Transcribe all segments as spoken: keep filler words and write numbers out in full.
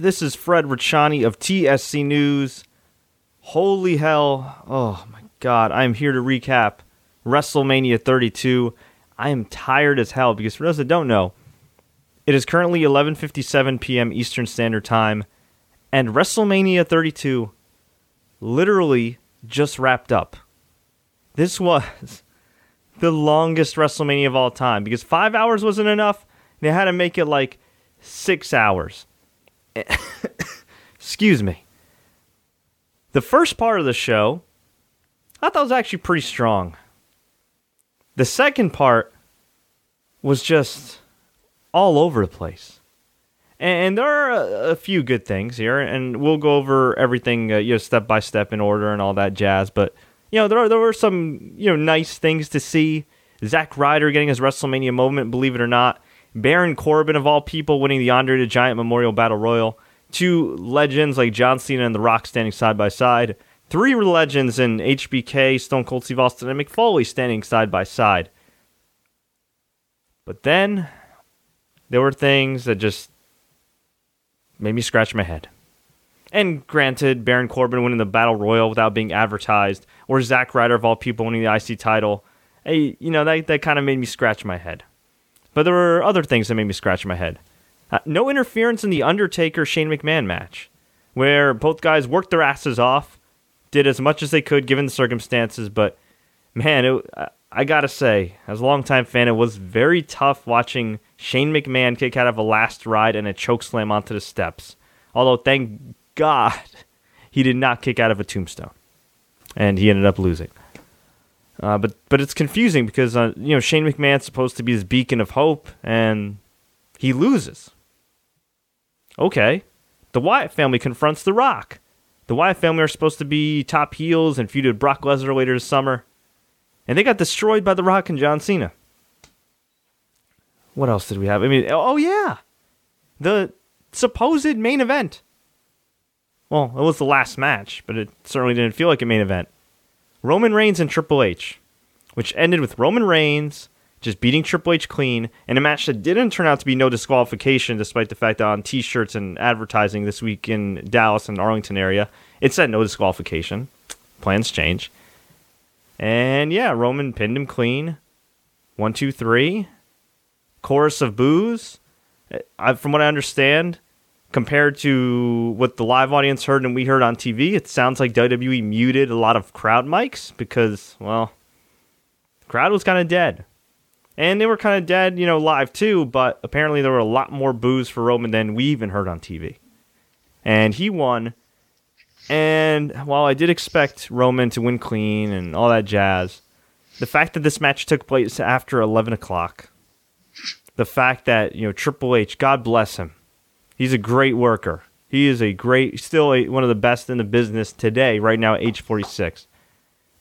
This is Fred Ricciani of T S C News. Holy hell. Oh, my God. I am here to recap WrestleMania thirty-two. I am tired as hell because for those that don't know, it is currently eleven fifty-seven p.m. Eastern Standard Time, and WrestleMania thirty-two literally just wrapped up. This was the longest WrestleMania of all time because five hours wasn't enough. They had to make it like six hours. Excuse me. The first part of the show, I thought was actually pretty strong. The second part was just all over the place. And, and there are a, a few good things here, and we'll go over everything, uh, you know, step by step in order and all that jazz. But you know, there are, there were some, you know, nice things to see. Zack Ryder getting his WrestleMania moment, believe it or not. Baron Corbin, of all people, winning the Andre the Giant Memorial Battle Royal. Two legends like John Cena and The Rock standing side by side. Three legends in H B K, Stone Cold Steve Austin, and Mick Foley standing side by side. But then there were things that just made me scratch my head. And granted, Baron Corbin winning the Battle Royal without being advertised, or Zack Ryder, of all people, winning the I C title. Hey, you know, that, that kind of made me scratch my head. But there were other things that made me scratch my head. Uh, no interference in the Undertaker-Shane McMahon match, where both guys worked their asses off, did as much as they could given the circumstances, but man, it, I gotta say, as a longtime fan, it was very tough watching Shane McMahon kick out of a last ride and a chokeslam onto the steps. Although, thank God, he did not kick out of a tombstone, and he ended up losing. Uh, but but it's confusing because uh, you know, Shane McMahon's supposed to be his beacon of hope, and he loses. Okay, the Wyatt family confronts The Rock. The Wyatt family are supposed to be top heels and feuded Brock Lesnar later this summer, and they got destroyed by The Rock and John Cena. What else did we have? I mean, oh yeah, the supposed main event. Well, it was the last match, but it certainly didn't feel like a main event. Roman Reigns and Triple H, which ended with Roman Reigns just beating Triple H clean in a match that didn't turn out to be no disqualification, despite the fact that on t-shirts and advertising this week in Dallas and Arlington area, it said no disqualification. Plans change. And yeah, Roman pinned him clean. One, two, three. Chorus of boos. I, from what I understand, compared to what the live audience heard and we heard on T V, it sounds like W W E muted a lot of crowd mics because, well, the crowd was kind of dead. And they were kind of dead, you know, live too, but apparently there were a lot more boos for Roman than we even heard on T V. And he won. And while I did expect Roman to win clean and all that jazz, the fact that this match took place after eleven o'clock, the fact that, you know, Triple H, God bless him, he's a great worker. He is a great, still a, one of the best in the business today, right now at age forty-six.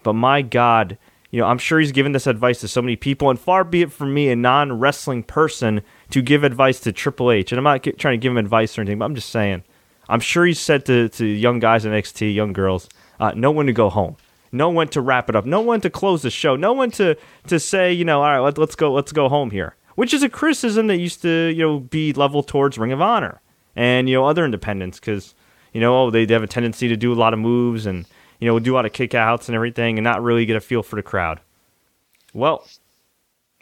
But my God, you know, I'm sure he's given this advice to so many people, and far be it from me, a non-wrestling person, to give advice to Triple H. And I'm not get, trying to give him advice or anything, but I'm just saying, I'm sure he's said to, to young guys in N X T, young girls, uh, know when to go home, know when to wrap it up, know when to close the show, know when to to say, you know, all right, let, let's go, let's go home here. Which is a criticism that used to, you know, be leveled towards Ring of Honor and, you know, other independents, because, you know, oh, they have a tendency to do a lot of moves and, you know, do a lot of kickouts and everything and not really get a feel for the crowd. Well,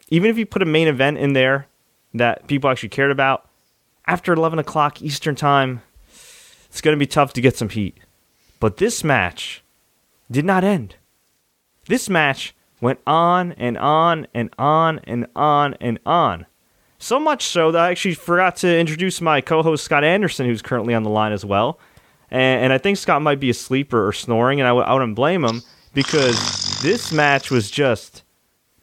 even if you put a main event in there that people actually cared about, after eleven o'clock Eastern time, it's going to be tough to get some heat. But this match did not end. This match went on and on and on and on and on. So much so that I actually forgot to introduce my co-host Scott Anderson, who's currently on the line as well. And, and I think Scott might be asleep or, or snoring, and I, w- I wouldn't blame him because this match was just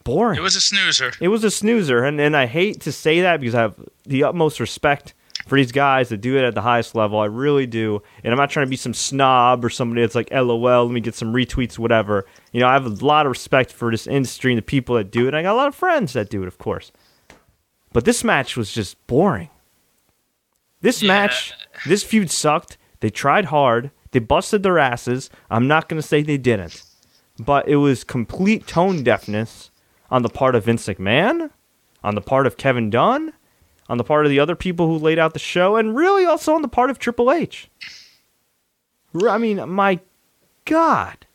boring. It was a snoozer. It was a snoozer, and, and I hate to say that because I have the utmost respect for these guys that do it at the highest level. I really do. And I'm not trying to be some snob or somebody that's like, LOL, let me get some retweets, whatever. You know, I have a lot of respect for this industry and the people that do it. And I got a lot of friends that do it, of course. But this match was just boring. This yeah. match, this feud sucked. They tried hard. They busted their asses. I'm not going to say they didn't. But it was complete tone deafness on the part of Vince McMahon, on the part of Kevin Dunn, on the part of the other people who laid out the show, and really also on the part of Triple H. I mean, my God.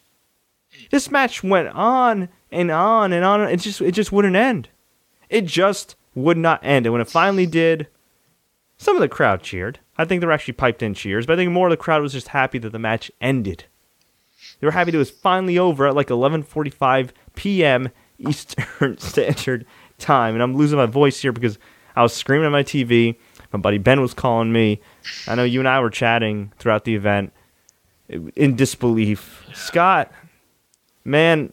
This match went on and on and on. It just, it just wouldn't end. It just would not end. And when it finally did, some of the crowd cheered. I think they were actually piped in cheers, but I think more of the crowd was just happy that the match ended. They were happy that it was finally over at like eleven forty-five p.m. Eastern Standard Time. And I'm losing my voice here because I was screaming at my T V. My buddy Ben was calling me. I know you and I were chatting throughout the event in disbelief. Scott, man,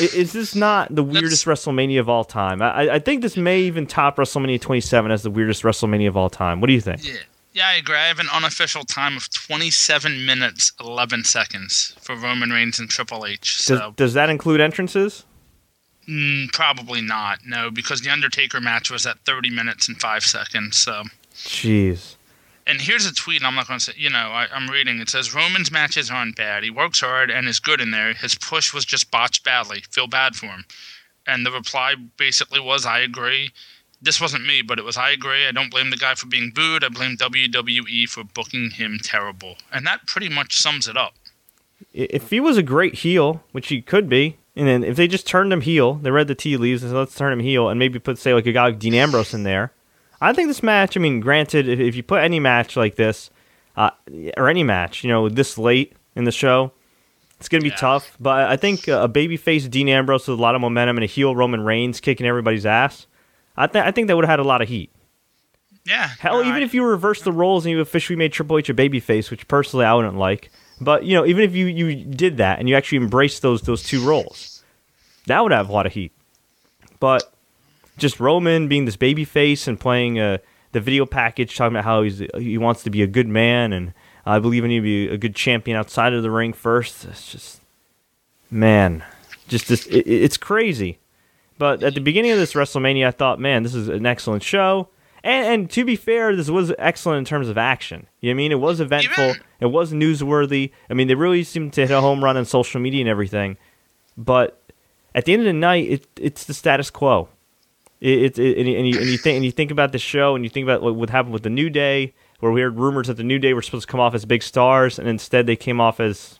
is this not the weirdest WrestleMania of all time? I, I think this may even top WrestleMania twenty-seven as the weirdest WrestleMania of all time. What do you think? Yeah, yeah, I agree. I have an unofficial time of twenty-seven minutes, eleven seconds for Roman Reigns and Triple H. So. Does, does that include entrances? Mm, probably not, no, because the Undertaker match was at thirty minutes and five seconds. So, jeez. And here's a tweet I'm not going to say. You know, I, I'm reading. It says, Roman's matches aren't bad. He works hard and is good in there. His push was just botched badly. Feel bad for him. And the reply basically was, I agree. This wasn't me, but it was, I agree. I don't blame the guy for being booed. I blame W W E for booking him terrible. And that pretty much sums it up. If he was a great heel, which he could be, and then if they just turned him heel, they read the tea leaves and said, let's turn him heel, and maybe put, say, like a guy like Dean Ambrose in there. I think this match, I mean, granted, if, if you put any match like this, uh, or any match, you know, this late in the show, it's going to be yeah. tough. But I think a babyface Dean Ambrose with a lot of momentum and a heel Roman Reigns kicking everybody's ass, I, th- I think that would have had a lot of heat. Yeah. Hell, no, even I, if you reversed the roles and you officially made Triple H a babyface, which personally I wouldn't like, but, you know, even if you, you did that and you actually embraced those those two roles, that would have a lot of heat. But just Roman being this babyface and playing uh, the video package, talking about how he's, he wants to be a good man, and I believe in you to be a good champion outside of the ring first. It's just, man, just this, it, it's crazy. But at the beginning of this WrestleMania, I thought, man, this is an excellent show. And, and to be fair, this was excellent in terms of action. You know what I mean? It was eventful. It was newsworthy. I mean, they really seemed to hit a home run on social media and everything. But at the end of the night, it, it's the status quo. It, it, it, and, you, and, you, and, you think, and you think about the show, and you think about what would happen with the New Day, where we heard rumors that the New Day were supposed to come off as big stars, and instead they came off as,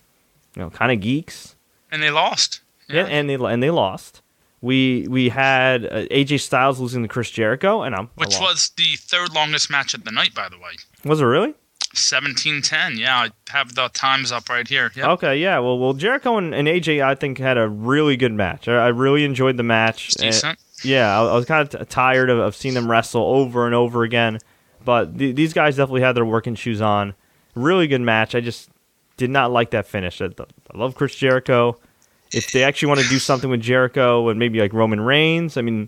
you know, kind of geeks. And they lost. Yeah, yeah and they and they lost. We we had uh, A J Styles losing to Chris Jericho, and I'm which was the third longest match of the night, by the way. Was it really? seventeen ten, yeah. I have the times up right here. Yep. Okay, yeah. Well, well, Jericho and, and A J, I think, had a really good match. I, I really enjoyed the match. It's decent. And, yeah, I was kind of t- tired of, of seeing them wrestle over and over again, but th- these guys definitely had their working shoes on. Really good match. I just did not like that finish. I, I love Chris Jericho. If they actually want to do something with Jericho and maybe like Roman Reigns, I mean,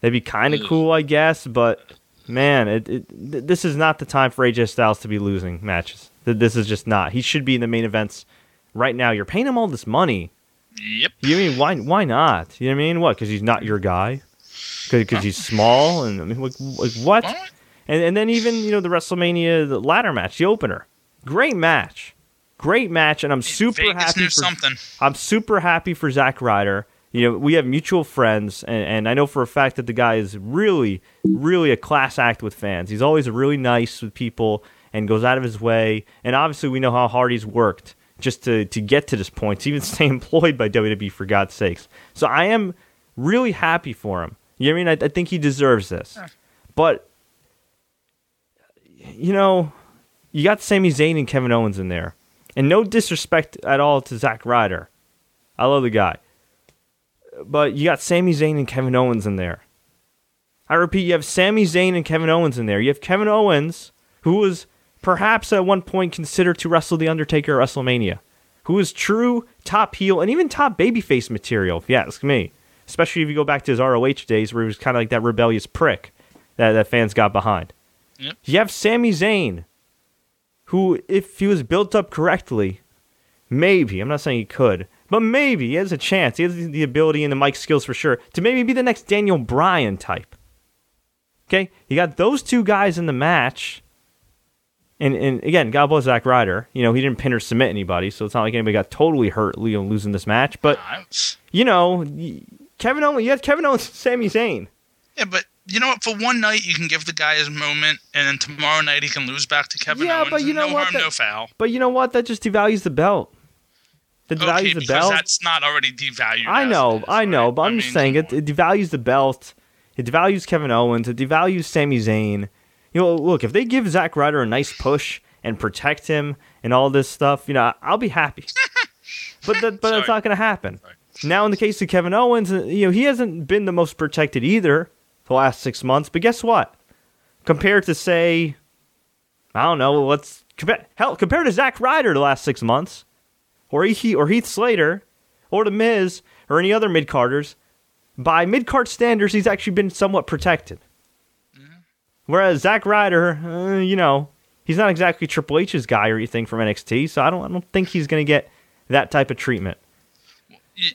that'd be kind of cool, I guess, but man, it, it, th- this is not the time for A J Styles to be losing matches. Th- this is just not. He should be in the main events right now. You're paying him all this money. Yep. You mean why? Why not? You know what I mean? What? Because he's not your guy. Because he's small and I mean, like, like what? what? And and then even you know the WrestleMania the ladder match, the opener, great match, great match, and I'm super Vegas happy. Knew for, something. I'm super happy for Zack Ryder. You know we have mutual friends, and, and I know for a fact that the guy is really, really a class act with fans. He's always really nice with people and goes out of his way. And obviously we know how hard he's worked just to, to get to this point, to even stay employed by W W E, for God's sakes. So I am really happy for him. You know what I mean? I, I think he deserves this. But, you know, you got Sami Zayn and Kevin Owens in there. And no disrespect at all to Zack Ryder. I love the guy. But you got Sami Zayn and Kevin Owens in there. I repeat, you have Sami Zayn and Kevin Owens in there. You have Kevin Owens, who was perhaps at one point considered to wrestle The Undertaker at WrestleMania, who is true top heel and even top babyface material, if you ask me. Especially if you go back to his R O H days where he was kind of like that rebellious prick that, that fans got behind. Yep. You have Sami Zayn, who, if he was built up correctly, maybe, I'm not saying he could, but maybe he has a chance. He has the ability and the mic skills for sure to maybe be the next Daniel Bryan type. Okay? You got those two guys in the match. And and again, God bless Zack Ryder. You know, he didn't pin or submit anybody, so it's not like anybody got totally hurt Leo losing this match. But, you know, Kevin Owens, you had Kevin Owens and Sami Zayn. Yeah, but you know what? For one night, you can give the guy his moment, and then tomorrow night he can lose back to Kevin yeah, Owens. But you know no what? harm, that, no foul. But you know what? That just devalues the belt. That devalues okay, the belt. That's not already devalued. I know, is, I know, right? but I'm I mean, just saying it, it devalues the belt. It devalues Kevin Owens. It devalues Sami Zayn. You know, look, if they give Zack Ryder a nice push and protect him and all this stuff, you know, I'll be happy. but that, but that's not going to happen. Sorry. Now, in the case of Kevin Owens, you know, he hasn't been the most protected either the last six months. But guess what? Compared to, say, I don't know, let's compare, hell, compared to Zack Ryder the last six months, or he, or Heath Slater, or The Miz, or any other mid-carders, by mid-card standards, he's actually been somewhat protected. Mm-hmm. Whereas Zack Ryder, uh, you know, he's not exactly Triple H's guy or anything from N X T, so I don't, I don't think he's going to get that type of treatment.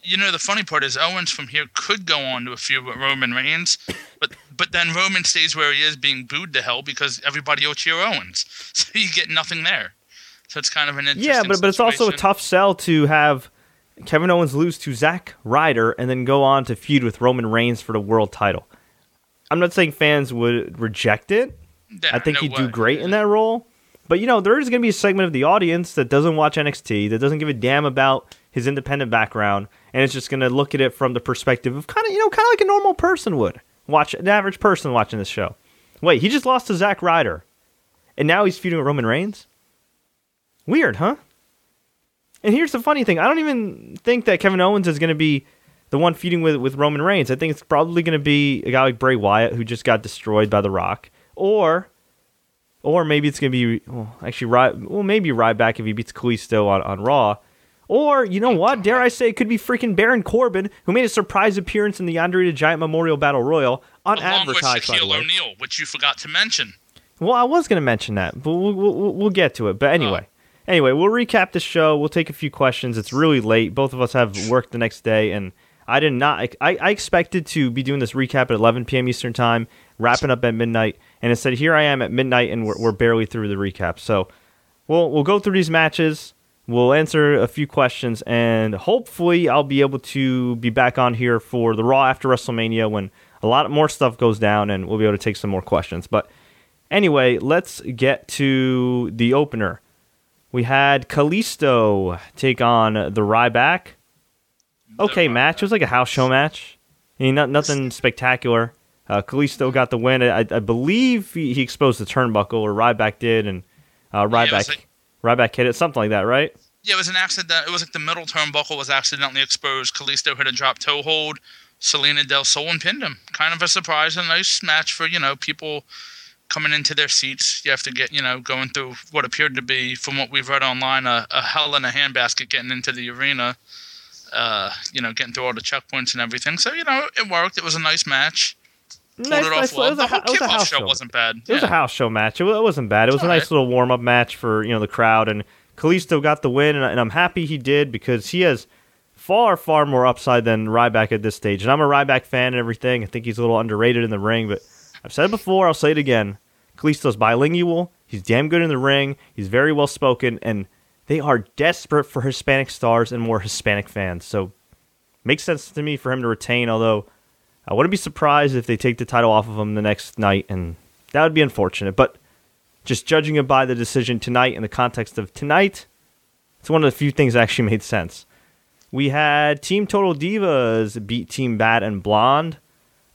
You know, the funny part is Owens from here could go on to a feud with Roman Reigns, but but then Roman stays where he is being booed to hell because everybody will cheer Owens. So you get nothing there. So it's kind of an interesting Yeah, but, but it's situation. Also a tough sell to have Kevin Owens lose to Zack Ryder and then go on to feud with Roman Reigns for the world title. I'm not saying fans would reject it. Yeah, I think no he'd way. do great in that role. But, you know, there is going to be a segment of the audience that doesn't watch N X T, that doesn't give a damn about his independent background, and it's just going to look at it from the perspective of kind of, you know, kind of like a normal person would watch, an average person watching this show. Wait, he just lost to Zack Ryder, and now he's feuding with Roman Reigns? Weird, huh? And here's the funny thing. I don't even think that Kevin Owens is going to be the one feuding with, with Roman Reigns. I think it's probably going to be a guy like Bray Wyatt, who just got destroyed by The Rock, or or maybe it's going to be, well, actually, well, maybe Ryback if he beats Kalisto on, on Raw. Or, you know what, dare I say, it could be freaking Baron Corbin, who made a surprise appearance in the Andre the Giant Memorial Battle Royal, unadvertised, by the way. Along with Shaquille O'Neal, which you forgot to mention. Well, I was going to mention that, but we'll, we'll, we'll get to it. But anyway, uh, anyway, we'll recap the show. We'll take a few questions. It's really late. Both of us have work the next day, and I did not. I, I expected to be doing this recap at eleven p.m. Eastern Time, wrapping up at midnight, and instead here I am at midnight, and we're, we're barely through the recap. So we'll we'll go through these matches. We'll answer a few questions, and hopefully I'll be able to be back on here for the Raw after WrestleMania when a lot more stuff goes down, and we'll be able to take some more questions. But anyway, let's get to the opener. We had Kalisto take on the Ryback. Okay, match. It was like a house show match. I mean, not, nothing spectacular. Uh, Kalisto got the win. I, I believe he, he exposed the turnbuckle, or Ryback did, and uh, Ryback... Yeah, Ryback hit it, something like that, right? Yeah, it was an accident. It was like the middle turnbuckle was accidentally exposed. Kalisto hit a drop toe hold. Selena Del Sol and pinned him. Kind of a surprise, a nice match for, you know, people coming into their seats. You have to get, you know, going through what appeared to be, from what we've read online, a, a hell in a handbasket getting into the arena. Uh, you know, getting through all the checkpoints and everything. So, you know, it worked. It was a nice match. Nice, nice, well. It was a, it was a house show. show. Wasn't bad. It yeah. was a house show match. It wasn't bad. It was All a nice right. little warm up match for, you know, the crowd, and Kalisto got the win, and I'm happy he did because he has far far more upside than Ryback at this stage. And I'm a Ryback fan and everything. I think he's a little underrated in the ring, but I've said it before. I'll say it again. Kalisto's bilingual. He's damn good in the ring. He's very well spoken, and they are desperate for Hispanic stars and more Hispanic fans. So makes sense to me for him to retain, although I wouldn't be surprised if they take the title off of him the next night, and that would be unfortunate. But just judging it by the decision tonight in the context of tonight, it's one of the few things that actually made sense. We had Team Total Divas beat Team Bad and Blonde.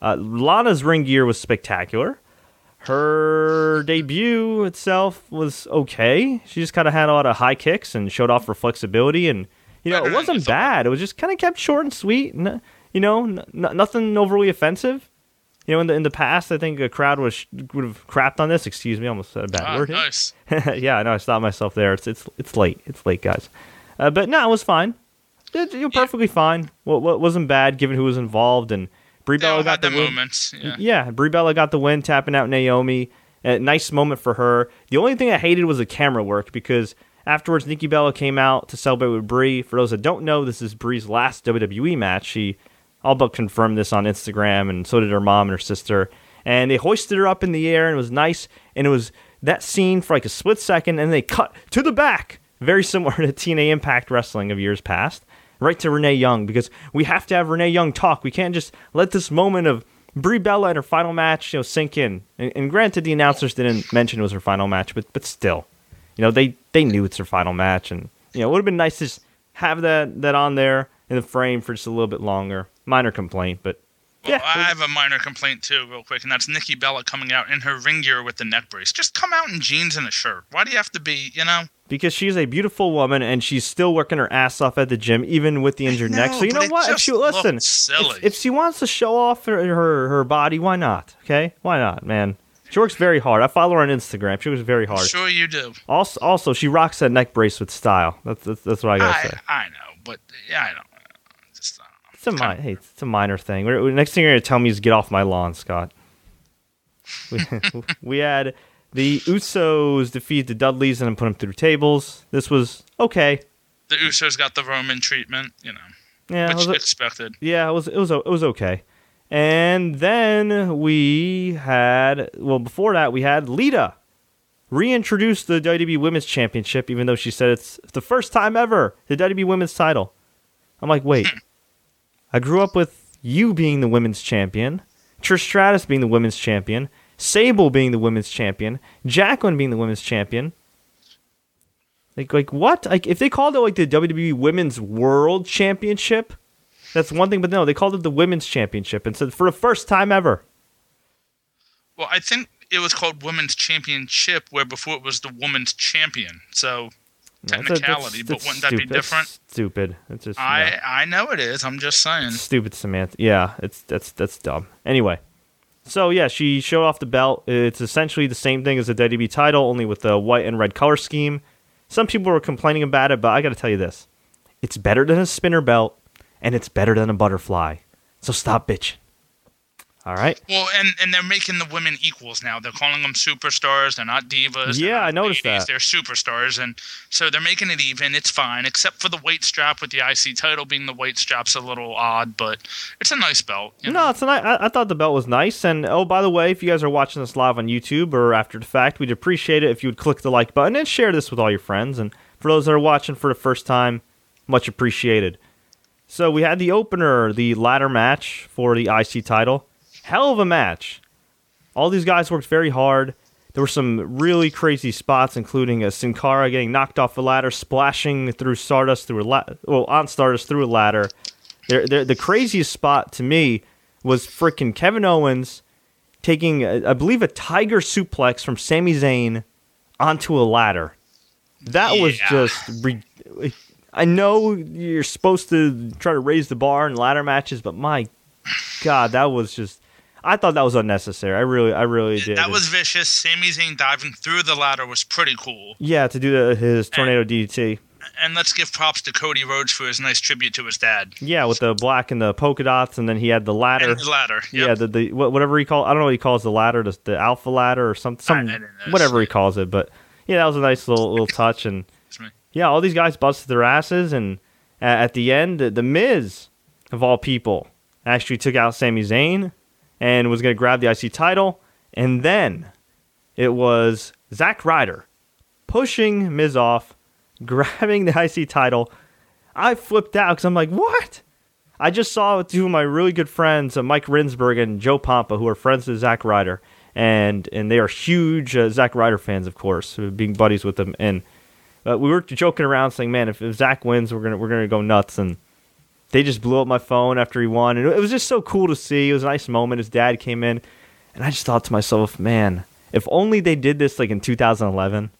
Uh, Lana's ring gear was spectacular. Her debut itself was okay. She just kind of had a lot of high kicks and showed off her flexibility. And, you know, it wasn't bad. It was just kind of kept short and sweet. And, you know, n- nothing overly offensive. You know, in the in the past, I think a crowd was would have crapped on this. Excuse me, I almost said a bad ah, word. Nice. Yeah, I know. I stopped myself there. It's it's it's late. It's late, guys. Uh, but no, it was fine. It, you're perfectly yeah. fine. What well, well, wasn't bad given who was involved, and Brie Bella got the, the win. Moments. Yeah. yeah, Brie Bella got the win, tapping out Naomi. A nice moment for her. The only thing I hated was the camera work, because afterwards Nikki Bella came out to celebrate with Brie. For those that don't know, this is Brie's last W W E match. She all but confirmed this on Instagram, and so did her mom and her sister. And they hoisted her up in the air, and it was nice. And it was that scene for like a split second, and they cut to the back. Very similar to T N A Impact Wrestling of years past. Right to Renee Young, because we have to have Renee Young talk. We can't just let this moment of Brie Bella in her final match, you know, sink in. And, and granted, the announcers didn't mention it was her final match, but but still, you know, they, they knew it's her final match, and you know, it would have been nice to just have that that on there in the frame for just a little bit longer. Minor complaint, but yeah. Well, I have a minor complaint too, real quick, and that's Nikki Bella coming out in her ring gear with the neck brace. Just come out in jeans and a shirt. Why do you have to be, you know? Because she's a beautiful woman, and she's still working her ass off at the gym, even with the injured know, neck. So you know what? If she listen, if, if she wants to show off her, her her body, why not? Okay, why not, man? She works very hard. I follow her on Instagram. She works very hard. Sure, you do. Also, also she rocks that neck brace with style. That's that's, that's what I gotta I, say. I know, but yeah, I don't. I just, I don't know. It's a minor. Hey, it's a minor thing. We're, next thing you're gonna tell me is get off my lawn, Scott. We, we had. The Usos defeat the Dudleys and then put them through tables. This was okay. The Usos got the Roman treatment, you know, yeah, which was a, expected. Yeah, it was it was it was okay. And then we had well before that we had Lita reintroduce the W W E Women's Championship, even though she said it's the first time ever the W W E Women's title. I'm like, wait, I grew up with you being the Women's Champion, Trish Stratus being the Women's Champion. Sable being the women's champion, Jacqueline being the women's champion. Like, like what? Like, if they called it like the W W E Women's World Championship, that's one thing. But no, they called it the Women's Championship and said for the first time ever. Well, I think it was called Women's Championship, where before it was the Women's Champion. So technicality, that's a, that's, that's but wouldn't stupid. that be different? That's stupid. That's just I no. I know it is. I'm just saying. It's stupid, Samantha. Yeah, it's that's that's dumb. Anyway. So, yeah, she showed off the belt. It's essentially the same thing as the W W E title, only with the white and red color scheme. Some people were complaining about it, but I got to tell you this. It's better than a spinner belt, and it's better than a butterfly. So stop bitching. All right? Well, and, and they're making the women equals now. They're calling them superstars. They're not divas. Yeah, not I noticed ladies. that. They're superstars, and so they're making it even. It's fine, except for the weight strap with the I C title being the weight strap's a little odd, but it's a nice belt. You know? No, it's a nice. I, I thought the belt was nice, and oh, by the way, if you guys are watching this live on YouTube or after the fact, we'd appreciate it if you would click the like button and share this with all your friends, and for those that are watching for the first time, much appreciated. So we had the opener, the ladder match for the I C title. Hell of a match. All these guys worked very hard. There were some really crazy spots, including a Sin Cara getting knocked off a ladder, splashing through Stardust through a la- well on Stardust through a ladder. They're, they're, the craziest spot to me was freaking Kevin Owens taking, a, I believe, a tiger suplex from Sami Zayn onto a ladder. That yeah. was just. Re- I know you're supposed to try to raise the bar in ladder matches, but my God, that was just. I thought that was unnecessary. I really, I really yeah, did. That was vicious. Sami Zayn diving through the ladder was pretty cool. Yeah, to do the, his tornado and, D D T. And let's give props to Cody Rhodes for his nice tribute to his dad. Yeah, with the black and the polka dots, and then he had the ladder. And the ladder. Yep. Yeah, the, the whatever he call. I don't know what he calls the ladder, the, the alpha ladder or something. Some, some whatever he calls it, but yeah, that was a nice little little touch. And yeah, all these guys busted their asses, and uh, at the end, the, the Miz of all people actually took out Sami Zayn. And was going to grab the I C title. And then it was Zack Ryder pushing Miz off, grabbing the I C title. I flipped out because I'm like, what? I just saw two of my really good friends, uh, Mike Rinsberg and Joe Pompa, who are friends with Zack Ryder. And and they are huge uh, Zack Ryder fans, of course, being buddies with them. And uh, we were joking around saying, man, if, if Zack wins, we're gonna we're gonna go nuts. And they just blew up my phone after he won, and it was just so cool to see. It was a nice moment. His dad came in, and I just thought to myself, man, if only they did this like in two thousand eleven,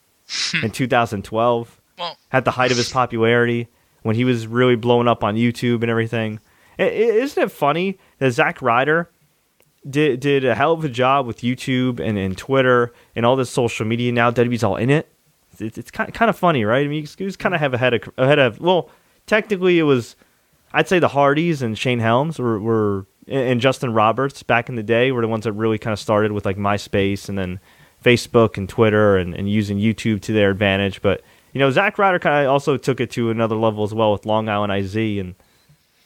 in two thousand twelve, well, at the height of his popularity, when he was really blowing up on YouTube and everything. It, it, isn't it funny that Zack Ryder did did a hell of a job with YouTube and, and Twitter and all this social media now? W W E's all in it. It's, it's, it's kind, kind of funny, right? I mean, he was kind of have ahead of, ahead of, well, technically it was... I'd say the Hardys and Shane Helms were, were and Justin Roberts back in the day were the ones that really kind of started with like MySpace and then Facebook and Twitter and, and using YouTube to their advantage. But, you know, Zack Ryder kind of also took it to another level as well with Long Island I Z. And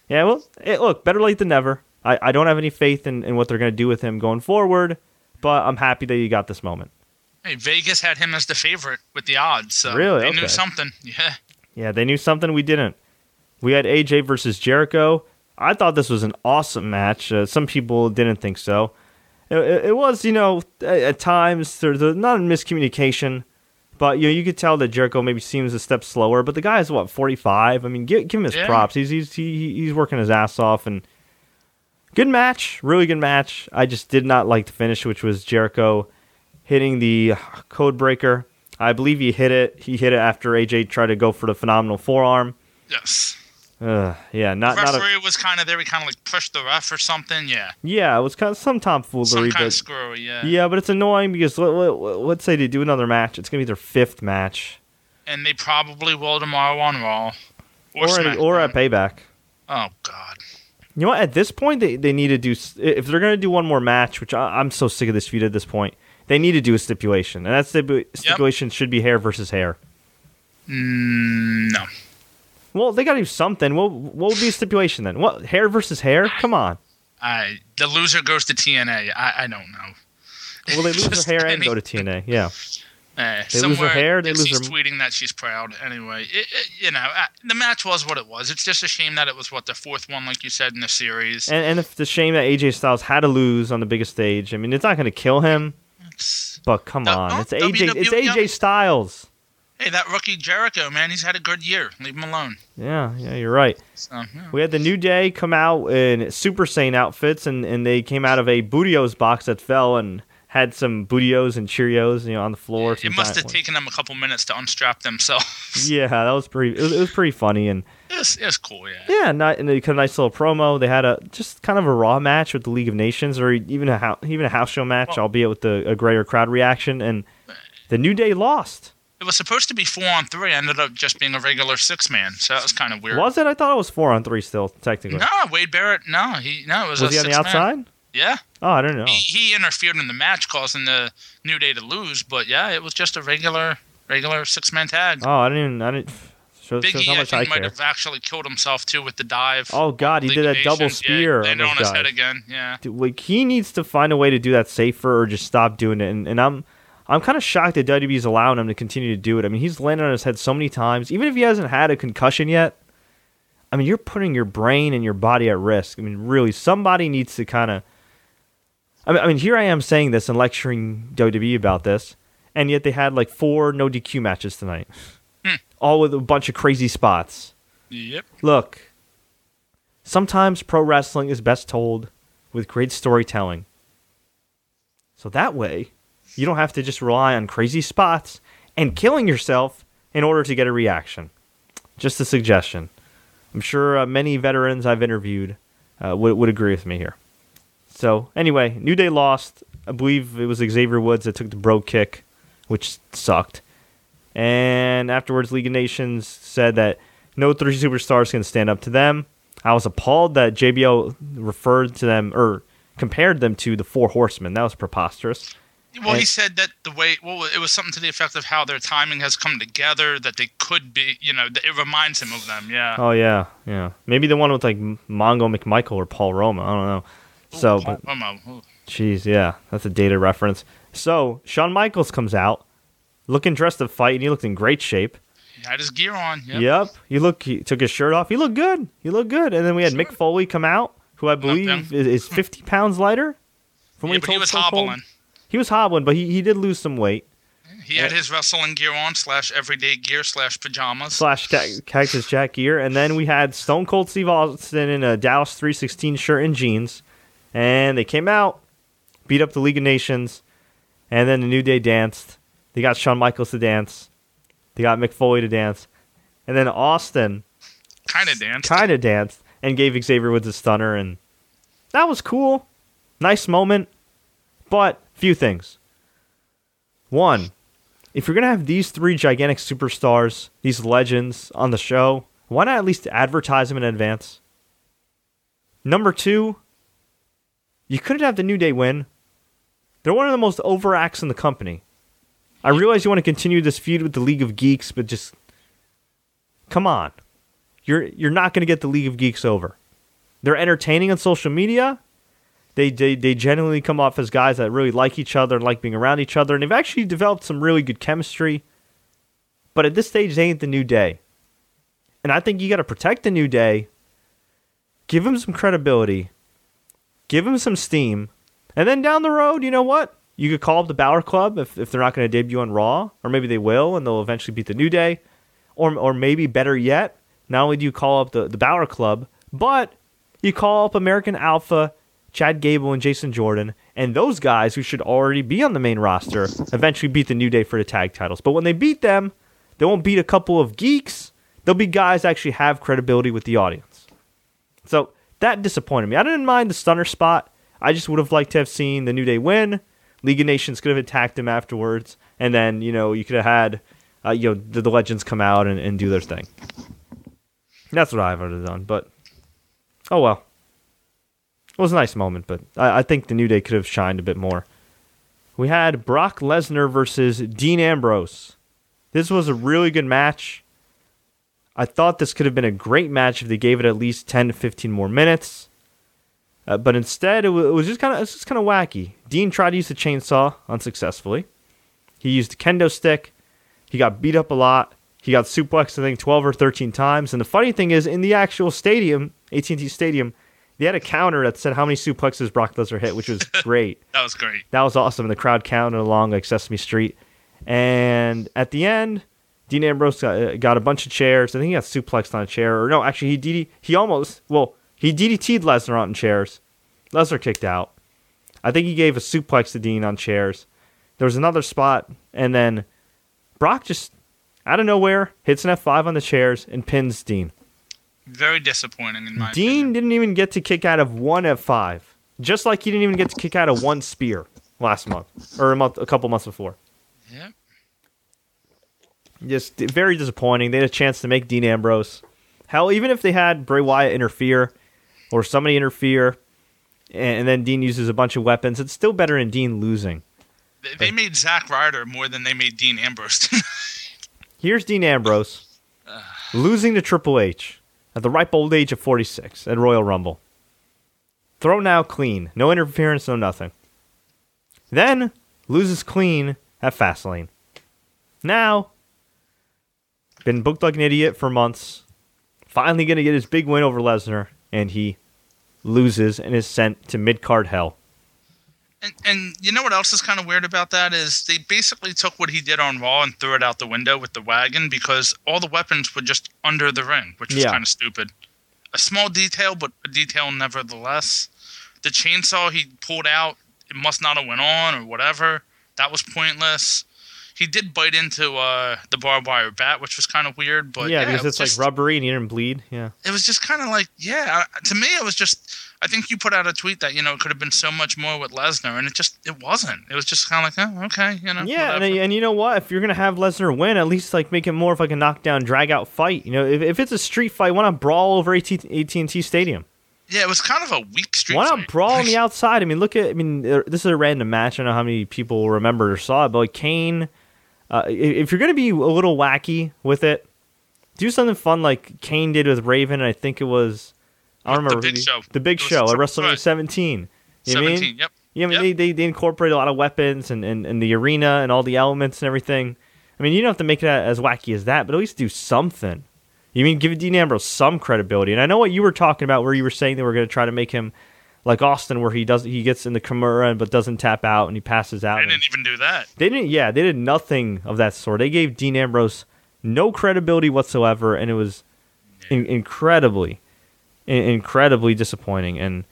yeah, well, it, look, better late than never. I, I don't have any faith in, in what they're going to do with him going forward, but I'm happy that you got this moment. Hey, Vegas had him as the favorite with the odds. So really? They okay. knew something. Yeah. Yeah, they knew something we didn't. We had A J versus Jericho. I thought this was an awesome match. Uh, some people didn't think so. It, it was, you know, at, at times, there's a, not a miscommunication, but you know, you could tell that Jericho maybe seems a step slower, but the guy is, what, forty-five? I mean, give, give him his yeah. props. He's he's he, he's working his ass off, and good match, really good match. I just did not like the finish, which was Jericho hitting the code breaker. I believe he hit it. He hit it after A J tried to go for the phenomenal forearm. Yes. Uh, yeah, not. The referee not a, was kind of there. He kind of like pushed the ref or something. Yeah. Yeah, it was kind of some tomfoolery. Some kind but, of screwy. Yeah. Yeah, but it's annoying because let, let, let's say they do another match. It's gonna be their fifth match. And they probably will tomorrow on Raw. Or or at, or at Payback. Oh God. You know what? At this point, they they need to do if they're gonna do one more match, which I, I'm so sick of this feud at this point. They need to do a stipulation, and that stipu- stipulation yep. should be hair versus hair. Mm, no. Well, they got to do something. What, what would be a stipulation then? What hair versus hair? Come on. I, the loser goes to T N A. I, I don't know. Well, they lose their hair any- and go to T N A. Yeah. Uh, they lose their hair. They lose she's their... tweeting that she's proud. Anyway, it, it, you know, I, the match was what it was. It's just a shame that it was what the fourth one, like you said, in the series. And, and it's the shame that A J Styles had to lose on the biggest stage. I mean, it's not going to kill him. But come no, on, no, it's A J. W W E. It's A J Styles. Hey, that rookie Jericho, man, he's had a good year. Leave him alone. Yeah, yeah, you're right. So, yeah. We had the New Day come out in Super Saiyan outfits, and, and they came out of a Bootios box that fell and had some Bootios and Cheerios, you know, on the floor. Yeah, it must have ones. taken them a couple minutes to unstrap themselves. Yeah, that was pretty. It was, it was pretty funny, and it was, it was cool. Yeah, yeah, not, and they cut a nice little promo. They had a just kind of a Raw match with the League of Nations, or even a house, even a house show match, well, albeit with the, a greater crowd reaction. And the New Day lost. It was supposed to be four on three. It ended up just being a regular six man, so that was kind of weird. Was it? I thought it was four on three still technically. No, Wade Barrett. No, he no. It was was a he on the outside? Man. Yeah. Oh, I don't know. He, he interfered in the match, causing the New Day to lose. But yeah, it was just a regular, regular six-man tag. Oh, I didn't even. I didn't. Shows, Big shows how E, much I, think I might care. Have actually killed himself too with the dive. Oh God, he did that Nation. double spear. Yeah, landed on his dive. head again. Yeah. Dude, like he needs to find a way to do that safer, or just stop doing it. And, and I'm, I'm kind of shocked that W W E's allowing him to continue to do it. I mean, he's landed on his head so many times, even if he hasn't had a concussion yet. I mean, you're putting your brain and your body at risk. I mean, really, somebody needs to kind of. I mean, here I am saying this and lecturing W W E about this, and yet they had like four no D Q matches tonight, hmm. all with a bunch of crazy spots. Yep. Look, sometimes pro wrestling is best told with great storytelling. So that way, you don't have to just rely on crazy spots and killing yourself in order to get a reaction. Just a suggestion. I'm sure uh, many veterans I've interviewed uh, would would agree with me here. So, anyway, New Day lost. I believe it was Xavier Woods that took the bro kick, which sucked. And afterwards, League of Nations said that no three superstars can stand up to them. I was appalled that J B L referred to them, or compared them to the Four Horsemen. That was preposterous. Well, and he said that the way, well, it was something to the effect of how their timing has come together, that they could be, you know, it reminds him of them, yeah. Oh, yeah, yeah. Maybe the one with, like, Mongo McMichael or Paul Roma, I don't know. So, but, geez, yeah, that's a dated reference. So, Shawn Michaels comes out, looking dressed to fight, and he looked in great shape. He had his gear on. Yep. yep. He looked. He took his shirt off. He looked good. He looked good. And then we had sure. Mick Foley come out, who I believe is, is fifty pounds lighter. From yeah, but he was hobbling. Cold. He was hobbling, but he, he did lose some weight. He had and, his wrestling gear on, slash everyday gear, slash pajamas. Slash ca- Cactus Jack gear. And then we had Stone Cold Steve Austin in a Dallas three sixteen shirt and jeans. And they came out, beat up the League of Nations, and then the New Day danced. They got Shawn Michaels to dance. They got Mick Foley to dance. And then Austin kind of danced. Kind of danced and gave Xavier Woods a stunner. And that was cool. Nice moment. But few things. One, if you're going to have these three gigantic superstars, these legends on the show, why not at least advertise them in advance? Number two, you couldn't have the New Day win. They're one of the most over acts in the company. I realize you want to continue this feud with the League of Geeks, but just come on. You're you're not going to get the League of Geeks over. They're entertaining on social media. They, they they generally come off as guys that really like each other and like being around each other, and they've actually developed some really good chemistry. But at this stage, they ain't the New Day. And I think you got to protect the New Day give him some credibility, give him some steam, and then down the road, you know what? You could call up the Balor Club if, if they're not going to debut on Raw, or maybe they will, and they'll eventually beat the New Day, or or maybe better yet, not only do you call up the, the Balor Club, but you call up American Alpha, Chad Gable, and Jason Jordan, and those guys who should already be on the main roster eventually beat the New Day for the tag titles. But when they beat them, they won't beat a couple of geeks. They'll be guys that actually have credibility with the audience. So that disappointed me. I didn't mind the stunner spot. I just would have liked to have seen the New Day win. League of Nations could have attacked them afterwards. And then, you know, you could have had uh, you know, the, the Legends come out and, and do their thing. That's what I would have done. But, oh well. It was a nice moment, but I, I think the New Day could have shined a bit more. We had Brock Lesnar versus Dean Ambrose. This was a really good match. I thought this could have been a great match if they gave it at least ten to fifteen more minutes. Uh, but instead, it, w- it was just kind of just kind of wacky. Dean tried to use the chainsaw unsuccessfully. He used the kendo stick. He got beat up a lot. He got suplexed, I think, twelve or thirteen times. And the funny thing is, in the actual stadium, A T and T Stadium, they had a counter that said how many suplexes Brock Lesnar hit, which was great. That was great. That was awesome. And the crowd counted along like Sesame Street. And at the end, Dean Ambrose got, got a bunch of chairs. I think he got suplexed on a chair. Or no, actually, he D D, he almost, well, he D D T'd Lesnar on chairs. Lesnar kicked out. I think he gave a suplex to Dean on chairs. There was another spot. And then Brock just, out of nowhere, hits an F five on the chairs and pins Dean. Very disappointing in my Dean opinion. Didn't even get to kick out of one F five, just like he didn't even get to kick out of one spear last month, or a month, a couple months before. Yeah. Just very disappointing. They had a chance to make Dean Ambrose. Hell, even if they had Bray Wyatt interfere or somebody interfere, and then Dean uses a bunch of weapons, it's still better than Dean losing. They, they made Zack Ryder more than they made Dean Ambrose. Here's Dean Ambrose losing to Triple H at the ripe old age of forty-six at Royal Rumble. Thrown out clean. No interference, no nothing. Then loses clean at Fastlane. Now, been booked like an idiot for months. Finally going to get his big win over Lesnar. And he loses and is sent to mid-card hell. And, and you know what else is kind of weird about that is they basically took what he did on Raw and threw it out the window with the wagon because all the weapons were just under the ring, which was yeah. kind of stupid. A small detail, but a detail nevertheless. The chainsaw he pulled out, it must not have went on or whatever. That was pointless. He did bite into uh, the barbed wire bat, which was kind of weird. But yeah, yeah because it's it just, like rubbery and he didn't bleed. Yeah, it was just kind of like, yeah. To me, it was just... I think you put out a tweet that, you know, it could have been so much more with Lesnar, and it just, it wasn't. It was just kind of like, oh, okay, you know. Yeah, and, and you know what? If you're going to have Lesnar win, at least, like, make it more of, like, a knockdown, drag-out fight. You know, if, if it's a street fight, why not brawl over A T and T Stadium? Yeah, it was kind of a weak street fight. Why not brawl on the outside? I mean, look at, I mean, this is a random match. I don't know how many people remember or saw it, but, like, Kane, uh, if you're going to be a little wacky with it, do something fun like Kane did with Raven, and I think it was... I remember the Big Show. The Big Show at WrestleMania right. seventeen. You know seventeen, mean? Yep. You know, yep. They, they, they incorporate a lot of weapons and, and, and the arena and all the elements and everything. I mean, you don't have to make it as wacky as that, but at least do something. You mean give Dean Ambrose some credibility? And I know what you were talking about where you were saying they were going to try to make him like Austin where he does he gets in the Kimura but doesn't tap out and he passes out. They didn't even do that. They didn't. Yeah, they did nothing of that sort. They gave Dean Ambrose no credibility whatsoever, and it was in, incredibly... incredibly disappointing, and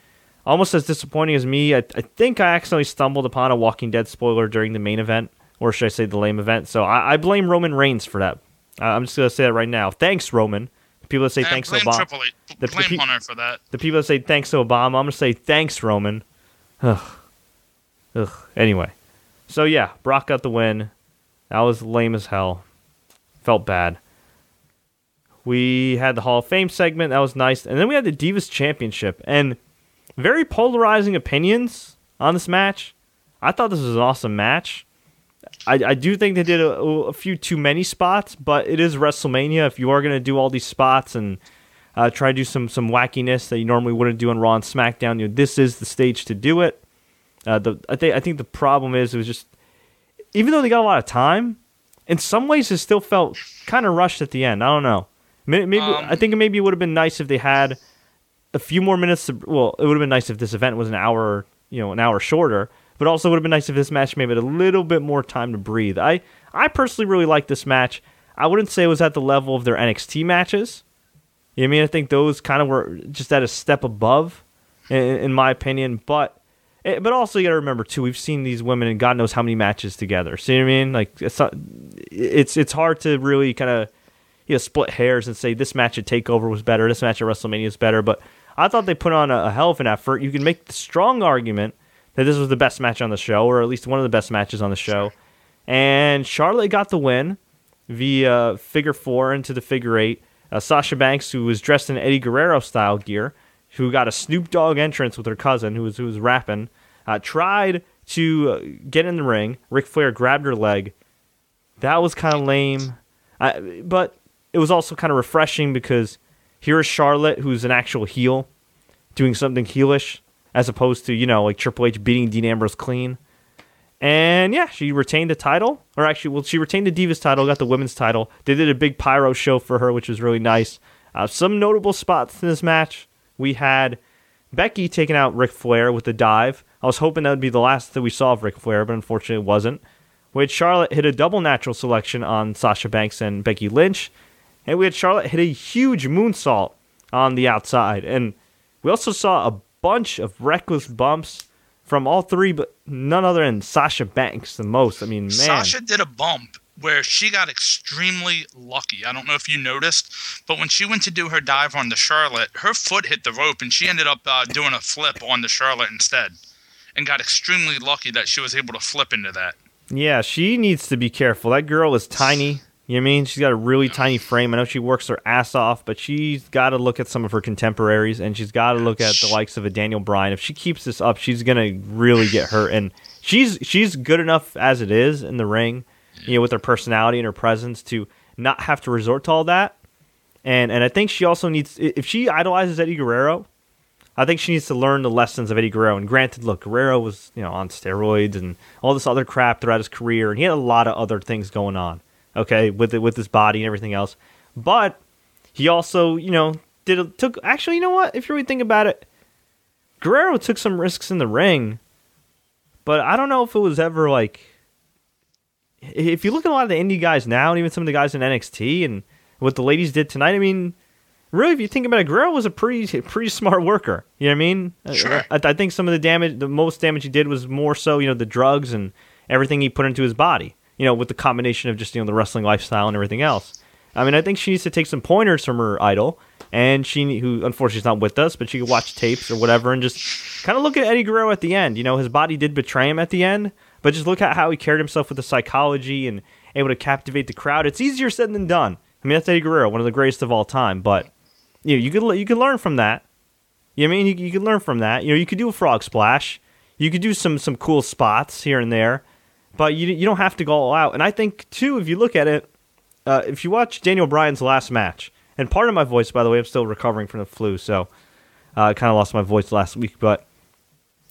almost as disappointing as me. I, I think I accidentally stumbled upon a Walking Dead spoiler during the main event, or should I say the lame event, so I, I blame Roman Reigns for that. Uh, I'm just going to say that right now. Thanks, Roman. The people that say and thanks, Obama. B- the, blame the, Hunter for that. The people that say thanks, Obama, I'm going to say thanks, Roman. Ugh. Ugh. Anyway, so yeah, Brock got the win. That was lame as hell. Felt bad. We had the Hall of Fame segment. That was nice. And then we had the Divas Championship. And very polarizing opinions on this match. I thought this was an awesome match. I, I do think they did a, a few too many spots, but it is WrestleMania. If you are going to do all these spots and uh, try to do some, some wackiness that you normally wouldn't do on Raw and SmackDown, you know, this is the stage to do it. Uh, the I, th- I think the problem is it was just, even though they got a lot of time, in some ways it still felt kind of rushed at the end. I don't know. Maybe um, I think maybe it would have been nice if they had a few more minutes to, well, it would have been nice if this event was an hour, you know, an hour shorter, but also would have been nice if this match maybe had a little bit more time to breathe. I, I personally really liked this match. I wouldn't say it was at the level of their N X T matches. You know what I mean? I think those kind of were just at a step above, in, in my opinion. But but also you got to remember too, we've seen these women in God knows how many matches together. See what I mean? Like it's not, it's it's hard to really kind of you know split hairs and say this match at TakeOver was better, this match at WrestleMania was better. But I thought they put on a, a hell of an effort. You can make the strong argument that this was the best match on the show, or at least one of the best matches on the show. And Charlotte got the win via figure four into the figure eight. Uh, Sasha Banks, who was dressed in Eddie Guerrero style gear, who got a Snoop Dogg entrance with her cousin, who was who was rapping, uh, tried to get in the ring. Ric Flair grabbed her leg. That was kind of lame, uh, but it was also kind of refreshing because here is Charlotte, who's an actual heel, doing something heelish, as opposed to, you know, like Triple H beating Dean Ambrose clean. And yeah, she retained the title, or actually, well, she retained the Divas title, got the women's title. They did a big pyro show for her, which was really nice. Uh, some notable spots in this match. We had Becky taking out Ric Flair with the dive. I was hoping that would be the last that we saw of Ric Flair, but unfortunately it wasn't. We had Charlotte hit a double natural selection on Sasha Banks and Becky Lynch. And we had Charlotte hit a huge moonsault on the outside. And we also saw a bunch of reckless bumps from all three, but none other than Sasha Banks the most. I mean, man. Sasha did a bump where she got extremely lucky. I don't know if you noticed, but when she went to do her dive on the Charlotte, her foot hit the rope, and she ended up uh, doing a flip on the Charlotte instead and got extremely lucky that she was able to flip into that. Yeah, she needs to be careful. That girl is tiny. You know what I mean? She's got a really yeah. tiny frame. I know she works her ass off, but she's got to look at some of her contemporaries, and she's got to look at the likes of a Daniel Bryan. If she keeps this up, she's going to really get hurt. And she's she's good enough as it is in the ring, you know, with her personality and her presence to not have to resort to all that. And and I think she also needs, if she idolizes Eddie Guerrero, I think she needs to learn the lessons of Eddie Guerrero. And granted, look, Guerrero was, you know, on steroids and all this other crap throughout his career, and he had a lot of other things going on. Okay, with it, with his body and everything else, but he also, you know, did a, took actually, you know what? If you really think about it, Guerrero took some risks in the ring, but I don't know if it was ever like. If you look at a lot of the indie guys now, and even some of the guys in N X T, and what the ladies did tonight, I mean, really, if you think about it, Guerrero was a pretty pretty smart worker. You know what I mean? Sure. I, I think some of the damage, the most damage he did, was more so, you know, the drugs and everything he put into his body. You know, with the combination of just, you know, the wrestling lifestyle and everything else. I mean, I think she needs to take some pointers from her idol, and she, who unfortunately is not with us, but she could watch tapes or whatever and just kind of look at Eddie Guerrero at the end. You know, his body did betray him at the end, but just look at how he carried himself with the psychology and able to captivate the crowd. It's easier said than done. I mean, that's Eddie Guerrero, one of the greatest of all time, but you know, you could you could learn from that. You know what I mean? You, you could learn from that. You know, you could do a frog splash. You could do some some cool spots here and there. But you you don't have to go all out. And I think, too, if you look at it, uh, if you watch Daniel Bryan's last match, and part of my voice, by the way, I'm still recovering from the flu, so uh, I kind of lost my voice last week. But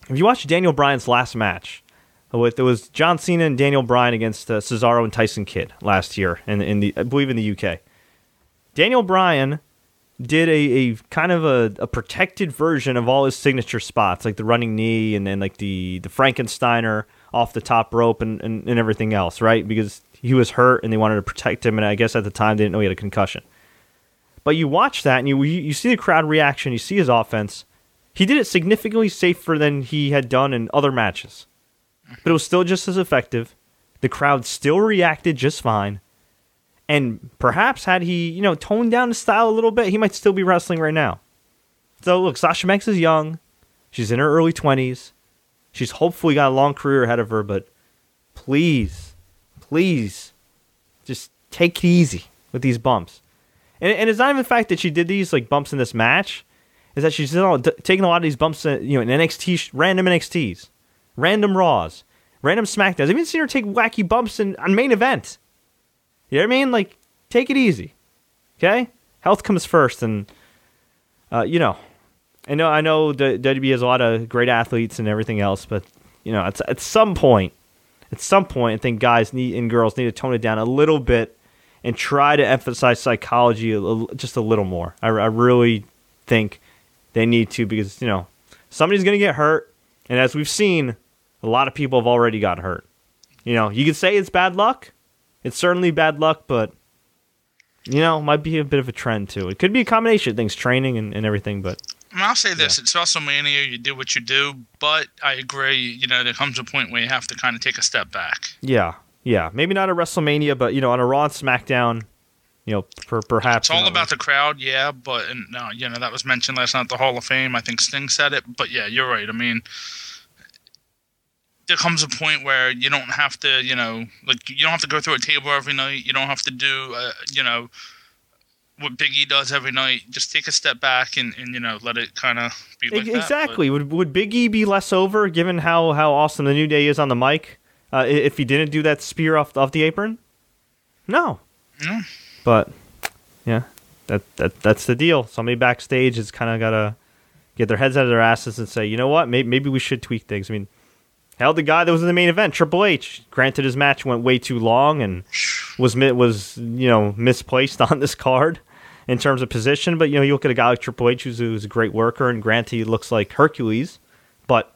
if you watch Daniel Bryan's last match, with, it was John Cena and Daniel Bryan against uh, Cesaro and Tyson Kidd last year, in, in the I believe in the U K. Daniel Bryan did a, a kind of a, a protected version of all his signature spots, like the running knee and then like the, the Frankensteiner off the top rope and, and, and everything else, right? Because he was hurt and they wanted to protect him, and I guess at the time they didn't know he had a concussion. But you watch that and you you see the crowd reaction, you see his offense. He did it significantly safer than he had done in other matches. But it was still just as effective. The crowd still reacted just fine. And perhaps had he, you know, toned down his style a little bit, he might still be wrestling right now. So look, Sasha Banks is young. She's in her early twenties. She's hopefully got a long career ahead of her, but please, please, just take it easy with these bumps. And, and it's not even the fact that she did these like bumps in this match; is that she's d- taking a lot of these bumps, in, you know, in N X T, random N X Ts, random Raws, random SmackDowns. I've even seen her take wacky bumps in on main event. You know what I mean? Like, take it easy, okay? Health comes first, and uh, you know. I know, I know the W W E has a lot of great athletes and everything else, but you know, at at some point, at some point, I think guys need and girls need to tone it down a little bit and try to emphasize psychology a, a, just a little more. I, I really think They need to, because, you know, somebody's going to get hurt. And as we've seen, a lot of people have already got hurt. You know, you could say it's bad luck. It's certainly bad luck, but, you know, might be a bit of a trend, too. It could be a combination of things, training and, and everything, but... And I'll say this, yeah. It's WrestleMania, you do what you do, but I agree, you know, there comes a point where you have to kind of take a step back. Yeah, yeah. Maybe not at WrestleMania, but, you know, on a Raw and SmackDown, you know, per, perhaps. It's all you know, about the crowd, yeah, but, and, no, you know, that was mentioned last night at the Hall of Fame. I think Sting said it, but, yeah, you're right. I mean, there comes a point where you don't have to, you know, like, you don't have to go through a table every night. You don't have to do, uh, you know... what Big E does every night. Just take a step back and, and you know, let it kind of be like exactly. that. Exactly. Would would Big E be less over, given how, how awesome the New Day is on the mic, uh, if he didn't do that spear off, off the apron? No. Yeah. But, yeah, that that that's the deal. Somebody backstage has kind of got to get their heads out of their asses and say, you know what, maybe, maybe we should tweak things. I mean, hell, the guy that was in the main event, Triple H, granted his match went way too long and was, was you know, misplaced on this card in terms of position, but you know, you look at a guy like Triple H, who's, who's a great worker, and granted, he looks like Hercules, but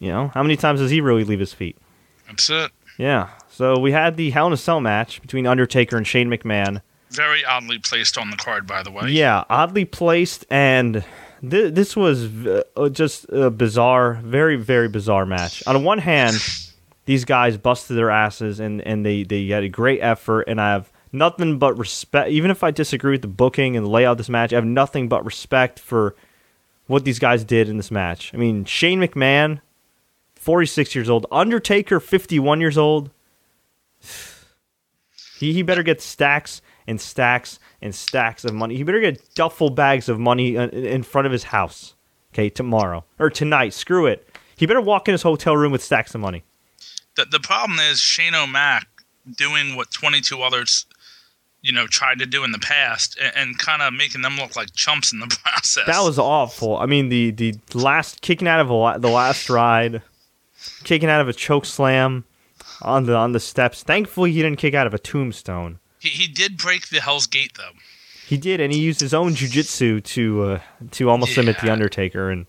you know, how many times does he really leave his feet? That's it. Yeah. So we had the Hell in a Cell match between Undertaker and Shane McMahon. Very oddly placed on the card, by the way. Yeah, oddly placed, and th- this was just a bizarre, very, very bizarre match. On one hand, these guys busted their asses, and and they they had a great effort, and I have nothing but respect. Even if I disagree with the booking and the layout of this match, I have nothing but respect for what these guys did in this match. I mean, Shane McMahon, forty-six years old. Undertaker, fifty-one years old. He he better get stacks and stacks and stacks of money. He better get duffel bags of money in front of his house. Okay, tomorrow. Or tonight. Screw it. He better walk in his hotel room with stacks of money. The, the problem is Shane O'Mac doing what twenty-two others... you know, tried to do in the past and, and kind of making them look like chumps in the process. That was awful. I mean, the, the last, kicking out of a, the last ride, kicking out of a choke slam on the on the steps. Thankfully, he didn't kick out of a tombstone. He he did break the Hell's Gate, though. He did, and he used his own jiu-jitsu to, uh, to almost yeah. limit the Undertaker. And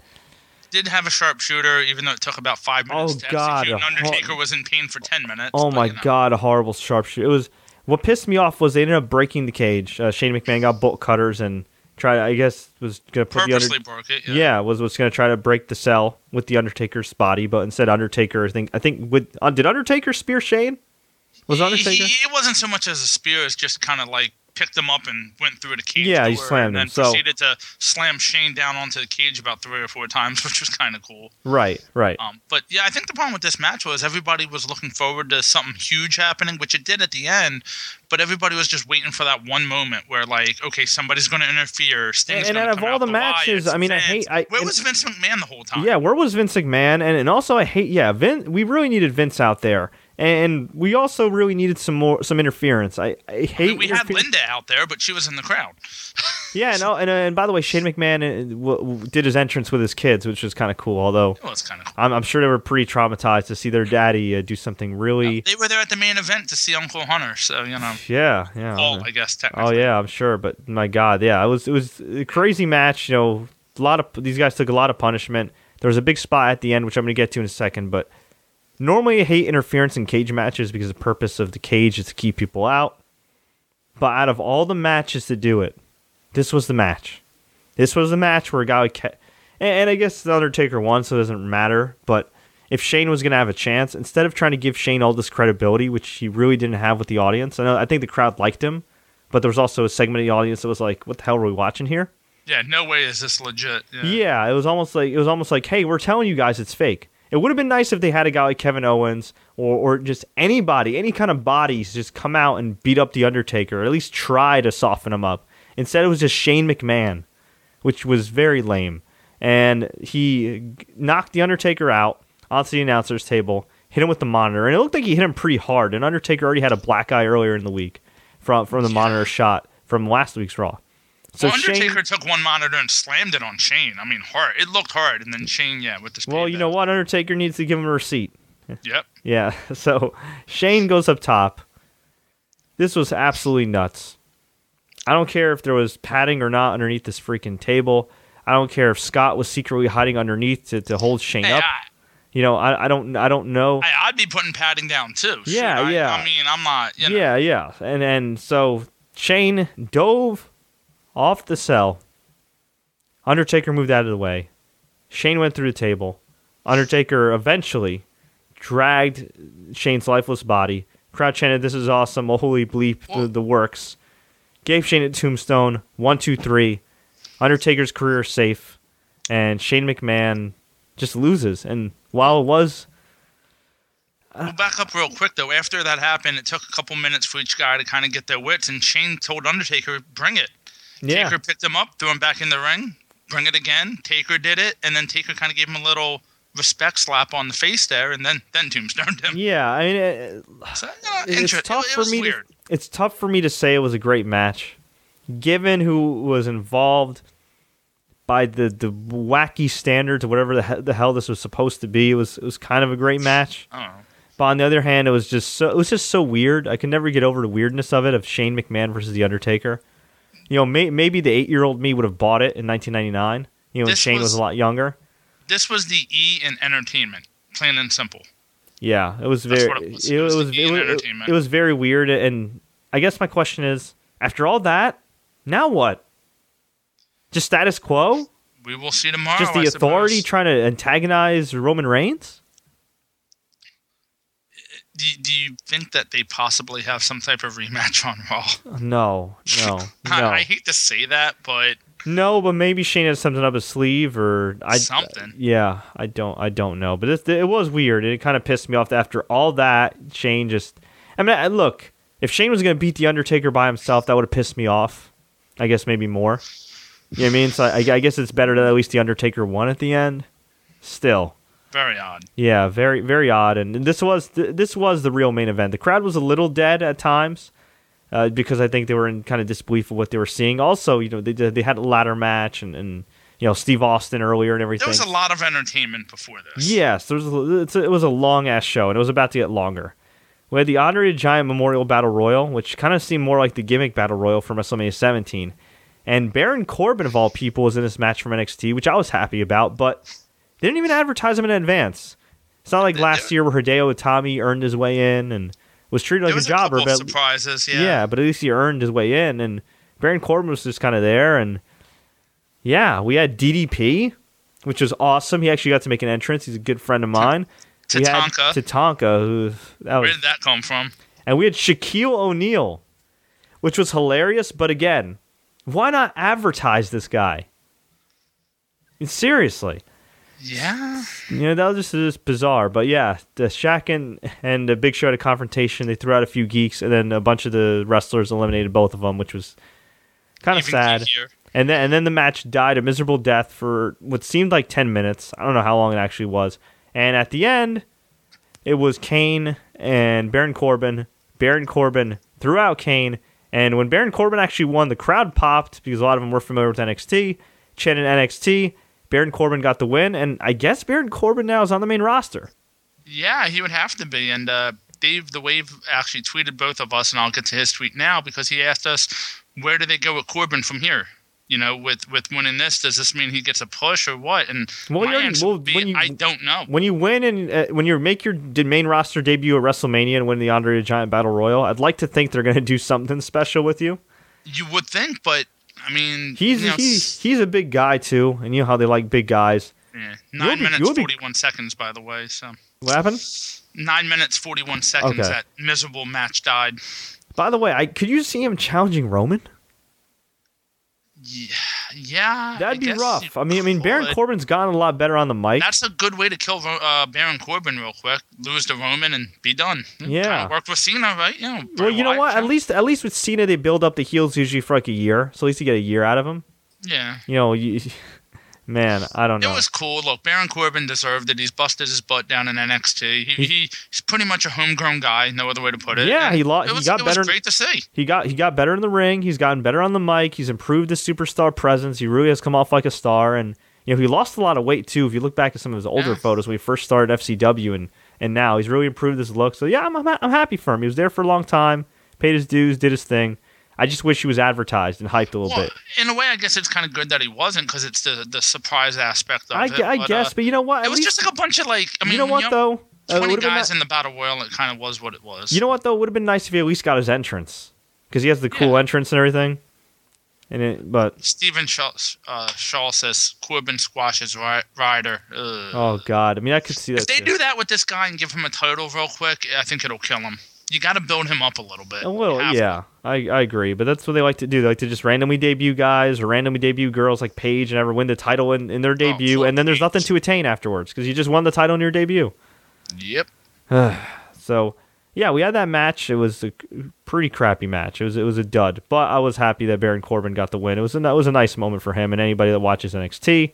did have a sharpshooter, even though it took about five minutes oh, to execute. And Undertaker ho- was in pain for ten minutes. Oh, but, my you know. God, a horrible sharpshooter. It was... What pissed me off was they ended up breaking the cage. Uh, Shane McMahon got bolt cutters and tried. I guess was gonna put purposely the under- broke it. Yeah. yeah, was was gonna try to break the cell with the Undertaker's body, but instead Undertaker. I think I think with uh, did Undertaker spear Shane? Was Undertaker? He, he, it wasn't so much as a spear; it's just kind of like picked him up and went through the cage. Yeah, door, he slammed and then him. So proceeded to slam Shane down onto the cage about three or four times, which was kind of cool. Right, right. Um, but yeah, I think the problem with this match was everybody was looking forward to something huge happening, which it did at the end. But everybody was just waiting for that one moment where, like, okay, somebody's going to interfere. Sting's and, and out of all out the, the matches, Wyatt, I mean, Vince, I hate. I, where and, was Vince McMahon the whole time? Yeah, where was Vince McMahon? And and also, I hate. Yeah, Vin. We really needed Vince out there. And we also really needed some more some interference. I, I hate. I mean, we had Linda out there, but she was in the crowd. yeah, no, and and by the way, Shane McMahon w- did his entrance with his kids, which was kind of cool. Although it was kind of cool. I'm, I'm sure they were pretty traumatized to see their daddy uh, do something really. Yeah, they were there at the main event to see Uncle Hunter, so you know. Yeah, yeah. Oh, I guess technically. Oh yeah, I'm sure. But my God, yeah, it was it was a crazy match. You know, a lot of these guys took a lot of punishment. There was a big spot at the end, which I'm going to get to in a second, but. Normally, I hate interference in cage matches because the purpose of the cage is to keep people out. But out of all the matches to do it, this was the match. This was the match where a guy would ca- and, and I guess the Undertaker won, so it doesn't matter. But if Shane was going to have a chance, instead of trying to give Shane all this credibility, which he really didn't have with the audience, I know I think the crowd liked him, but there was also a segment of the audience that was like, "What the hell are we watching here?" Yeah, no way is this legit. Yeah, yeah it was almost like it was almost like, "Hey, we're telling you guys it's fake." It would have been nice if they had a guy like Kevin Owens or, or just anybody, any kind of bodies just come out and beat up The Undertaker or at least try to soften him up. Instead, it was just Shane McMahon, which was very lame. And he knocked The Undertaker out onto the announcer's table, hit him with the monitor, and it looked like he hit him pretty hard. And Undertaker already had a black eye earlier in the week from, from the yeah. monitor shot from last week's Raw. So well, Undertaker Shane, took one monitor and slammed it on Shane. I mean, hard. It looked hard, and then Shane, yeah, with this. Well, you know what? Undertaker needs to give him a receipt. Yep. Yeah. So Shane goes up top. This was absolutely nuts. I don't care if there was padding or not underneath this freaking table. I don't care if Scott was secretly hiding underneath to, to hold Shane hey, up. I, you know, I, I don't I don't know. I, I'd be putting padding down too. Yeah, I, yeah. I mean, I'm not. You know. Yeah, yeah. And and so Shane dove off the cell. Undertaker moved out of the way. Shane went through the table. Undertaker eventually dragged Shane's lifeless body. Crowd chanted, "This is awesome! Holy bleep! The, the works!" Gave Shane a tombstone. One, two, three. Undertaker's career is safe, and Shane McMahon just loses. And while it was, uh, we'll back up real quick though. After that happened, it took a couple minutes for each guy to kind of get their wits. And Shane told Undertaker, "Bring it." Yeah. Taker picked him up, threw him back in the ring. Bring it again. Taker did it, and then Taker kind of gave him a little respect slap on the face there, and then then tombstoned him. Yeah, I mean, it, so, yeah, it's tough it, it for me. To, it's tough for me to say it was a great match, given who was involved. By the, the wacky standards, whatever the, he- the hell this was supposed to be, it was it was kind of a great match. Oh. But on the other hand, it was just so it was just so weird. I could never get over the weirdness of it of Shane McMahon versus the Undertaker. You know, may, maybe the eight year old me would have bought it in nineteen ninety-nine. You know, when Shane was, was a lot younger. This was the E in entertainment, plain and simple. Yeah, it was very it was. It was, it was, it was, it, it was very weird, and I guess my question is: after all that, now what? Just status quo? We will see tomorrow. Just the I authority suppose. Trying to antagonize Roman Reigns? Do, do you think that they possibly have some type of rematch on Raw? No, no, no. I, I hate to say that, but no, but maybe Shane has something up his sleeve or I, something. Yeah, I don't, I don't know. But it, it was weird, and it kind of pissed me off that after all that, Shane just. I mean, I, look, if Shane was going to beat the Undertaker by himself, that would have pissed me off. I guess maybe more. You know what I mean? So I, I guess it's better that at least the Undertaker won at the end. Still. Very odd. Yeah, very very odd. And this was th- this was the real main event. The crowd was a little dead at times uh, because I think they were in kind of disbelief of what they were seeing. Also, you know, they they had a ladder match and, and you know Steve Austin earlier and everything. There was a lot of entertainment before this. Yes, there was a, it's a, it was a long ass show and it was about to get longer. We had the Andre the Giant Memorial Battle Royal, which kind of seemed more like the gimmick Battle Royal from WrestleMania seventeen. And Baron Corbin, of all people, was in this match from N X T, which I was happy about, but they didn't even advertise him in advance. It's not like last year where Hideo Itami earned his way in and was treated like a jobber. There was a couple of surprises, yeah. Yeah, but at least he earned his way in, and Baron Corbin was just kind of there, and yeah, we had D D P, which was awesome. He actually got to make an entrance. He's a good friend of mine. T- Tatanka. Tatanka. Who, that was, where did that come from? And we had Shaquille O'Neal, which was hilarious, but again, why not advertise this guy? Seriously. Yeah. You know, that was just, just bizarre. But yeah, the Shaq and, and the Big Show had a confrontation. They threw out a few geeks, and then a bunch of the wrestlers eliminated both of them, which was kind of sad. Geekier. And then and then the match died a miserable death for what seemed like ten minutes. I don't know how long it actually was. And at the end, it was Kane and Baron Corbin. Baron Corbin threw out Kane. And when Baron Corbin actually won, the crowd popped because a lot of them were familiar with N X T, chanted N X T. Baron Corbin got the win, and I guess Baron Corbin now is on the main roster. Yeah, he would have to be. And uh, Dave the Wave actually tweeted both of us, and I'll get to his tweet now because he asked us, where do they go with Corbin from here? You know, with, with winning this, does this mean he gets a push or what? And well, my answer well, would be, you, I don't know. When you win and uh, when you make your main roster debut at WrestleMania and win the Andre the Giant Battle Royal, I'd like to think they're going to do something special with you. You would think, but I mean, he's you know, he's, he's a big guy too, and you know how they like big guys. Yeah, nine be, minutes forty-one be... seconds, by the way. So what happened? Nine minutes forty-one seconds. Okay. That miserable match died. By the way, I could you see him challenging Roman? Yeah, yeah, that'd be rough. I mean, I mean, Baron Corbin's gotten a lot better on the mic. That's a good way to kill uh, Baron Corbin real quick. Lose to Roman and be done. Yeah, kind of worked with Cena, right? You know, well, you know what? At least, at least with Cena, they build up the heels usually for like a year, so at least you get a year out of them. Yeah, you know, you, man, I don't know. It was cool. Look, Baron Corbin deserved it. He's busted his butt down in N X T. He, he, he he's pretty much a homegrown guy. No other way to put it. Yeah, he, lo- it was, he got it better. Was great to see. He got he got better in the ring. He's gotten better on the mic. He's improved his superstar presence. He really has come off like a star. And you know, he lost a lot of weight too. If you look back at some of his older yeah. photos when he first started F C W, and and now he's really improved his look. So yeah, I'm I'm, I'm happy for him. He was there for a long time, paid his dues, did his thing. I just wish he was advertised and hyped a little well, bit. In a way, I guess it's kind of good that he wasn't, because it's the the surprise aspect of I, it. I but, guess, uh, but you know what? At it was least, just like a bunch of like. I mean, you know what you know, though? Twenty uh, guys ni- in the battle royal. It kind of was what it was. You know what though? It would have been nice if he at least got his entrance, because he has the cool yeah. entrance and everything. And it, but Stephen Shaw, uh, Shaw says Corbin squashes Ry- Ryder. Ugh. Oh God! I mean, I could see that. If they too. do that with this guy and give him a title real quick, I think it'll kill him. You got to build him up a little bit. A little, yeah, I, I agree. But that's what they like to do. They like to just randomly debut guys or randomly debut girls like Paige and ever win the title in, in their debut, oh, and then there's Paige. nothing to attain afterwards because you just won the title in your debut. Yep. So, yeah, we had that match. It was a pretty crappy match. It was it was a dud. But I was happy that Baron Corbin got the win. It was a, it was a nice moment for him and anybody that watches N X T.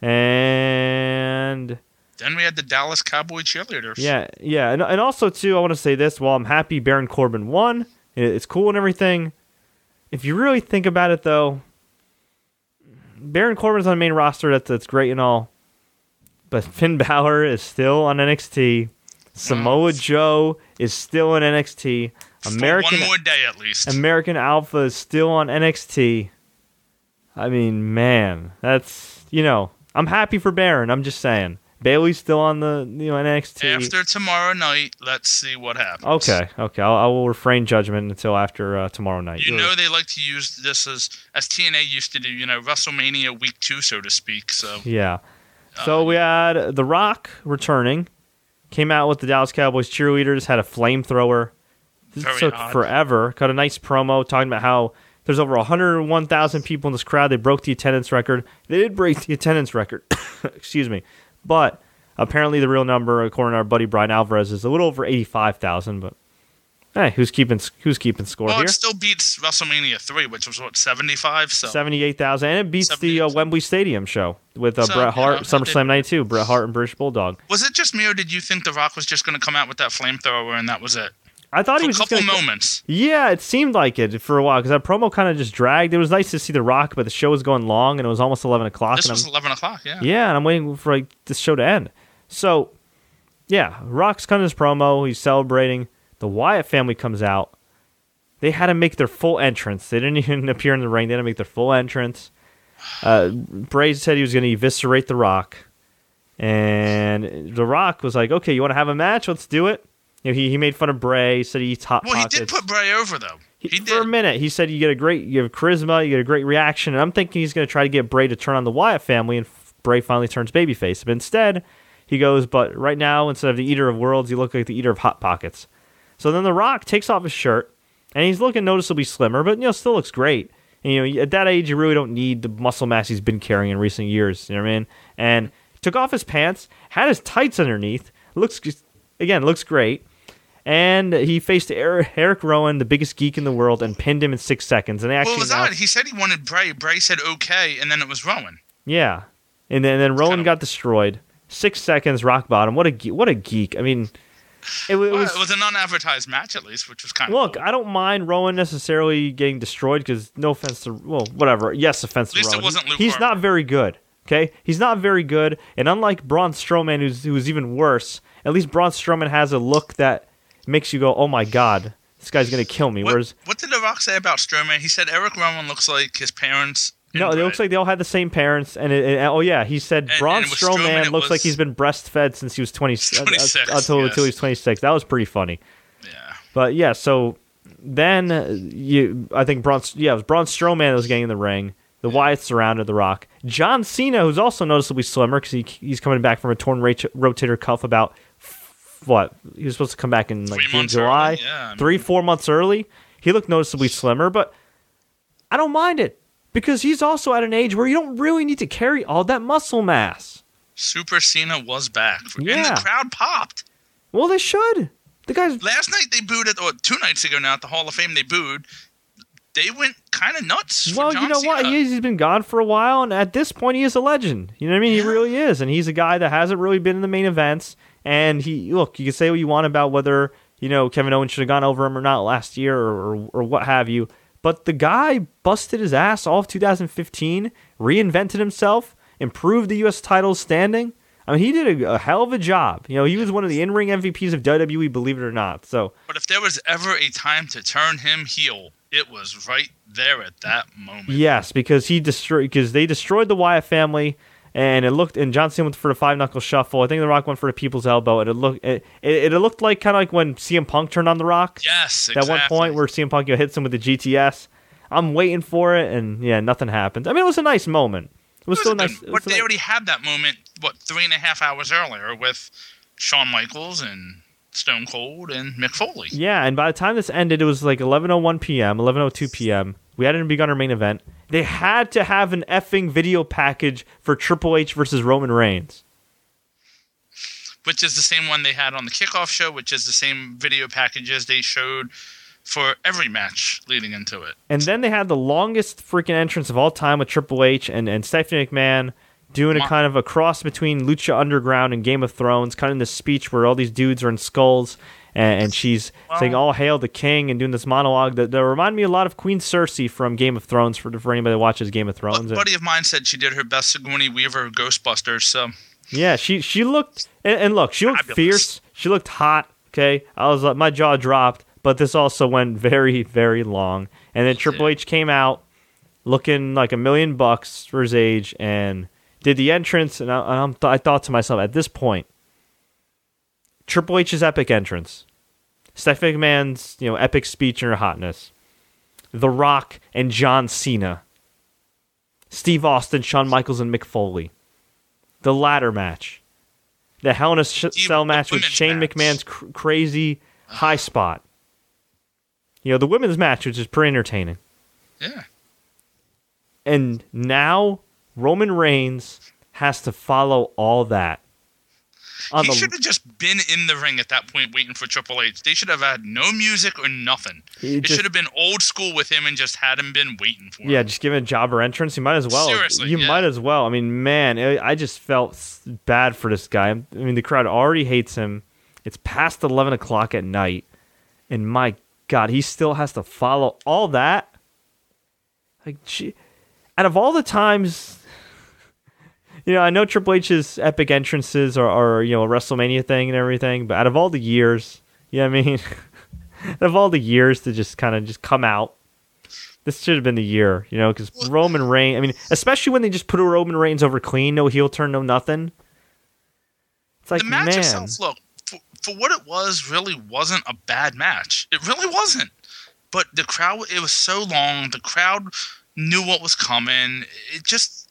And then we had the Dallas Cowboy cheerleaders. Yeah, yeah. And, and also, too, I want to say this. While I'm happy Baron Corbin won, it's cool and everything, if you really think about it, though, Baron Corbin's on the main roster. That's, that's great and all. But Finn Balor is still on N X T. Samoa mm. Joe is still in N X T. American, one more day, at least. American Alpha is still on N X T. I mean, man, that's, you know, I'm happy for Baron. I'm just saying. Bailey's still on the you know N X T. After tomorrow night, let's see what happens. Okay, okay. I'll, I will refrain judgment until after uh, tomorrow night. You Ugh. know they like to use this as as T N A used to do, you know, WrestleMania week two, so to speak. So yeah. So uh, we had The Rock returning, came out with the Dallas Cowboys cheerleaders, had a flamethrower. This took odd. forever. Cut a nice promo talking about how there's over one hundred one thousand people in this crowd. They broke the attendance record. They did break the attendance record. Excuse me. But apparently the real number, according to our buddy Brian Alvarez, is a little over eighty-five thousand. But hey, who's keeping who's keeping score well, here? Well, it still beats WrestleMania three, which was, what, seventy-five? So. seventy-eight thousand. And it beats the uh, Wembley Stadium show with uh, so, Bret Hart, yeah, SummerSlam ninety-two, Bret Hart and British Bulldog. Was it just me, or did you think The Rock was just going to come out with that flamethrower and that was it? I thought for he was a couple gonna, moments. Yeah, it seemed like it for a while because that promo kind of just dragged. It was nice to see The Rock, but the show was going long and it was almost eleven o'clock. This and was I'm, eleven o'clock, yeah. Yeah, and I'm waiting for like this show to end. So, yeah, Rock's cutting his promo. He's celebrating. The Wyatt family comes out. They had to make their full entrance. They didn't even appear in the ring. They had to make their full entrance. Uh, Bray said he was going to eviscerate The Rock, and The Rock was like, "Okay, you want to have a match? Let's do it." You know, he he made fun of Bray. Said he eats hot well, pockets. Well, he did put Bray over though. He, he did. For a minute, he said you get a great, you have charisma, you get a great reaction, and I'm thinking he's going to try to get Bray to turn on the Wyatt family, and Bray finally turns babyface. But instead, he goes, "But right now, instead of the Eater of Worlds, you look like the Eater of Hot Pockets." So then The Rock takes off his shirt, and he's looking noticeably slimmer, but you know still looks great. And, you know, at that age, you really don't need the muscle mass he's been carrying in recent years. You know what I mean? And took off his pants, had his tights underneath. Looks again, looks great. And he faced Eric Rowan, the biggest geek in the world, and pinned him in six seconds. And they actually well, was that? He said he wanted Bray. Bray said okay, and then it was Rowan. Yeah, and then, and then Rowan got destroyed. Six seconds, rock bottom. What a what a geek. I mean, it, well, it was it was an unadvertised match at least, which was kind look, of look. Cool. I don't mind Rowan necessarily getting destroyed because no offense to well, whatever. Yes, offense at to least Rowan. It wasn't Luke He's Harper. Not very good. Okay, he's not very good, and unlike Braun Strowman, who's who's even worse. At least Braun Strowman has a look that makes you go, oh my God, this guy's gonna kill me. What, Whereas, what did The Rock say about Strowman? He said Eric Rowan looks like his parents. No, it looks like they all had the same parents. And, it, and oh yeah, he said and, Braun and Strowman, Strowman looks was, like he's been breastfed since he was twenty twenty-six uh, until, yes. until he was twenty-six. That was pretty funny. Yeah. But yeah, so then you, I think Braun, yeah, it was Braun Strowman that was getting in the ring. The yeah. Wyatts surrounded The Rock. John Cena, who's also noticeably slimmer because he he's coming back from a torn rate, rotator cuff about. What he was supposed to come back in like three June, July, early, yeah, I mean, three four months early. He looked noticeably slimmer, but I don't mind it because he's also at an age where you don't really need to carry all that muscle mass. Super Cena was back, yeah. And the crowd popped. Well, they should. The guys last night they booed at or two nights ago now at the Hall of Fame. They booed. They went kind of nuts. Well, you know Cena. What? He is, he's been gone for a while, and at this point, he is a legend. You know what I mean? Yeah. He really is, and he's a guy that hasn't really been in the main events. And he look, you can say what you want about whether you know Kevin Owens should have gone over him or not last year or, or or what have you, but the guy busted his ass all of two thousand fifteen, reinvented himself, improved the U S title standing. I mean, he did a, a hell of a job. You know, he was one of the in-ring M V Ps of W W E, believe it or not. So, but if there was ever a time to turn him heel, It was right there at that moment. Yes, because he destroyed because they destroyed the Wyatt family, and it looked and John Cena went for the five knuckle shuffle. I think The Rock went for the people's elbow, and it looked it it, it looked like kind of like when C M Punk turned on The Rock. Yes, exactly. That one point where C M Punk you know, hits him with the G T S. I'm waiting for it, and yeah, nothing happened. I mean, it was a nice moment. It was, it was still nice. Good, but they nice. already had that moment what three and a half hours earlier with Shawn Michaels and Stone Cold and Mick Foley. Yeah, and by the time this ended, it was like eleven oh one p.m., eleven oh two p.m. We hadn't begun our main event. They had to have an effing video package for Triple H versus Roman Reigns. Which is the same one they had on the kickoff show, which is the same video packages they showed for every match leading into it. And then they had the longest freaking entrance of all time with Triple H and, and Stephanie McMahon doing a kind of a cross between Lucha Underground and Game of Thrones, kind of this speech where all these dudes are in skulls, and, and she's wow. saying, all hail the king, and doing this monologue that, that reminded me a lot of Queen Cersei from Game of Thrones, for, for anybody that watches Game of Thrones. A buddy of mine said she did her best Sigourney Weaver Ghostbusters, so... Yeah, she, she looked... And, and look, she looked fabulous. Fierce. She looked hot, okay? I was like, my jaw dropped, but this also went very, very long. And then Triple yeah. H came out looking like a million bucks for his age, and... did the entrance, and I, I'm th- I thought to myself, at this point, Triple H's epic entrance, Stephanie McMahon's you know epic speech and her hotness, The Rock and John Cena, Steve Austin, Shawn Michaels, and Mick Foley, the ladder match, the Hell in a Sh- Cell match with Shane match. McMahon's cr- crazy high spot, you know the women's match, which is pretty entertaining. Yeah. And now... Roman Reigns has to follow all that. On he the... should have just been in the ring at that point waiting for Triple H. They should have had no music or nothing. He it just... should have been old school with him and just had him been waiting for yeah, him. Yeah, just give him a jobber entrance. You might as well. Seriously, You yeah. might as well. I mean, man, I just felt bad for this guy. I mean, the crowd already hates him. It's past eleven o'clock at night. And my God, he still has to follow all that? Like, gee, out of all the times... You know, I know Triple H's epic entrances are, are, you know, a WrestleMania thing and everything, but out of all the years, you know what I mean? out of all the years to just kind of just come out, this should have been the year, you know, because Roman Reigns, I mean, especially when they just put Roman Reigns over clean, no heel turn, no nothing. It's like, the match man. itself, look, for, for what it was, really wasn't a bad match. It really wasn't. But the crowd, it was so long. The crowd knew what was coming. It just...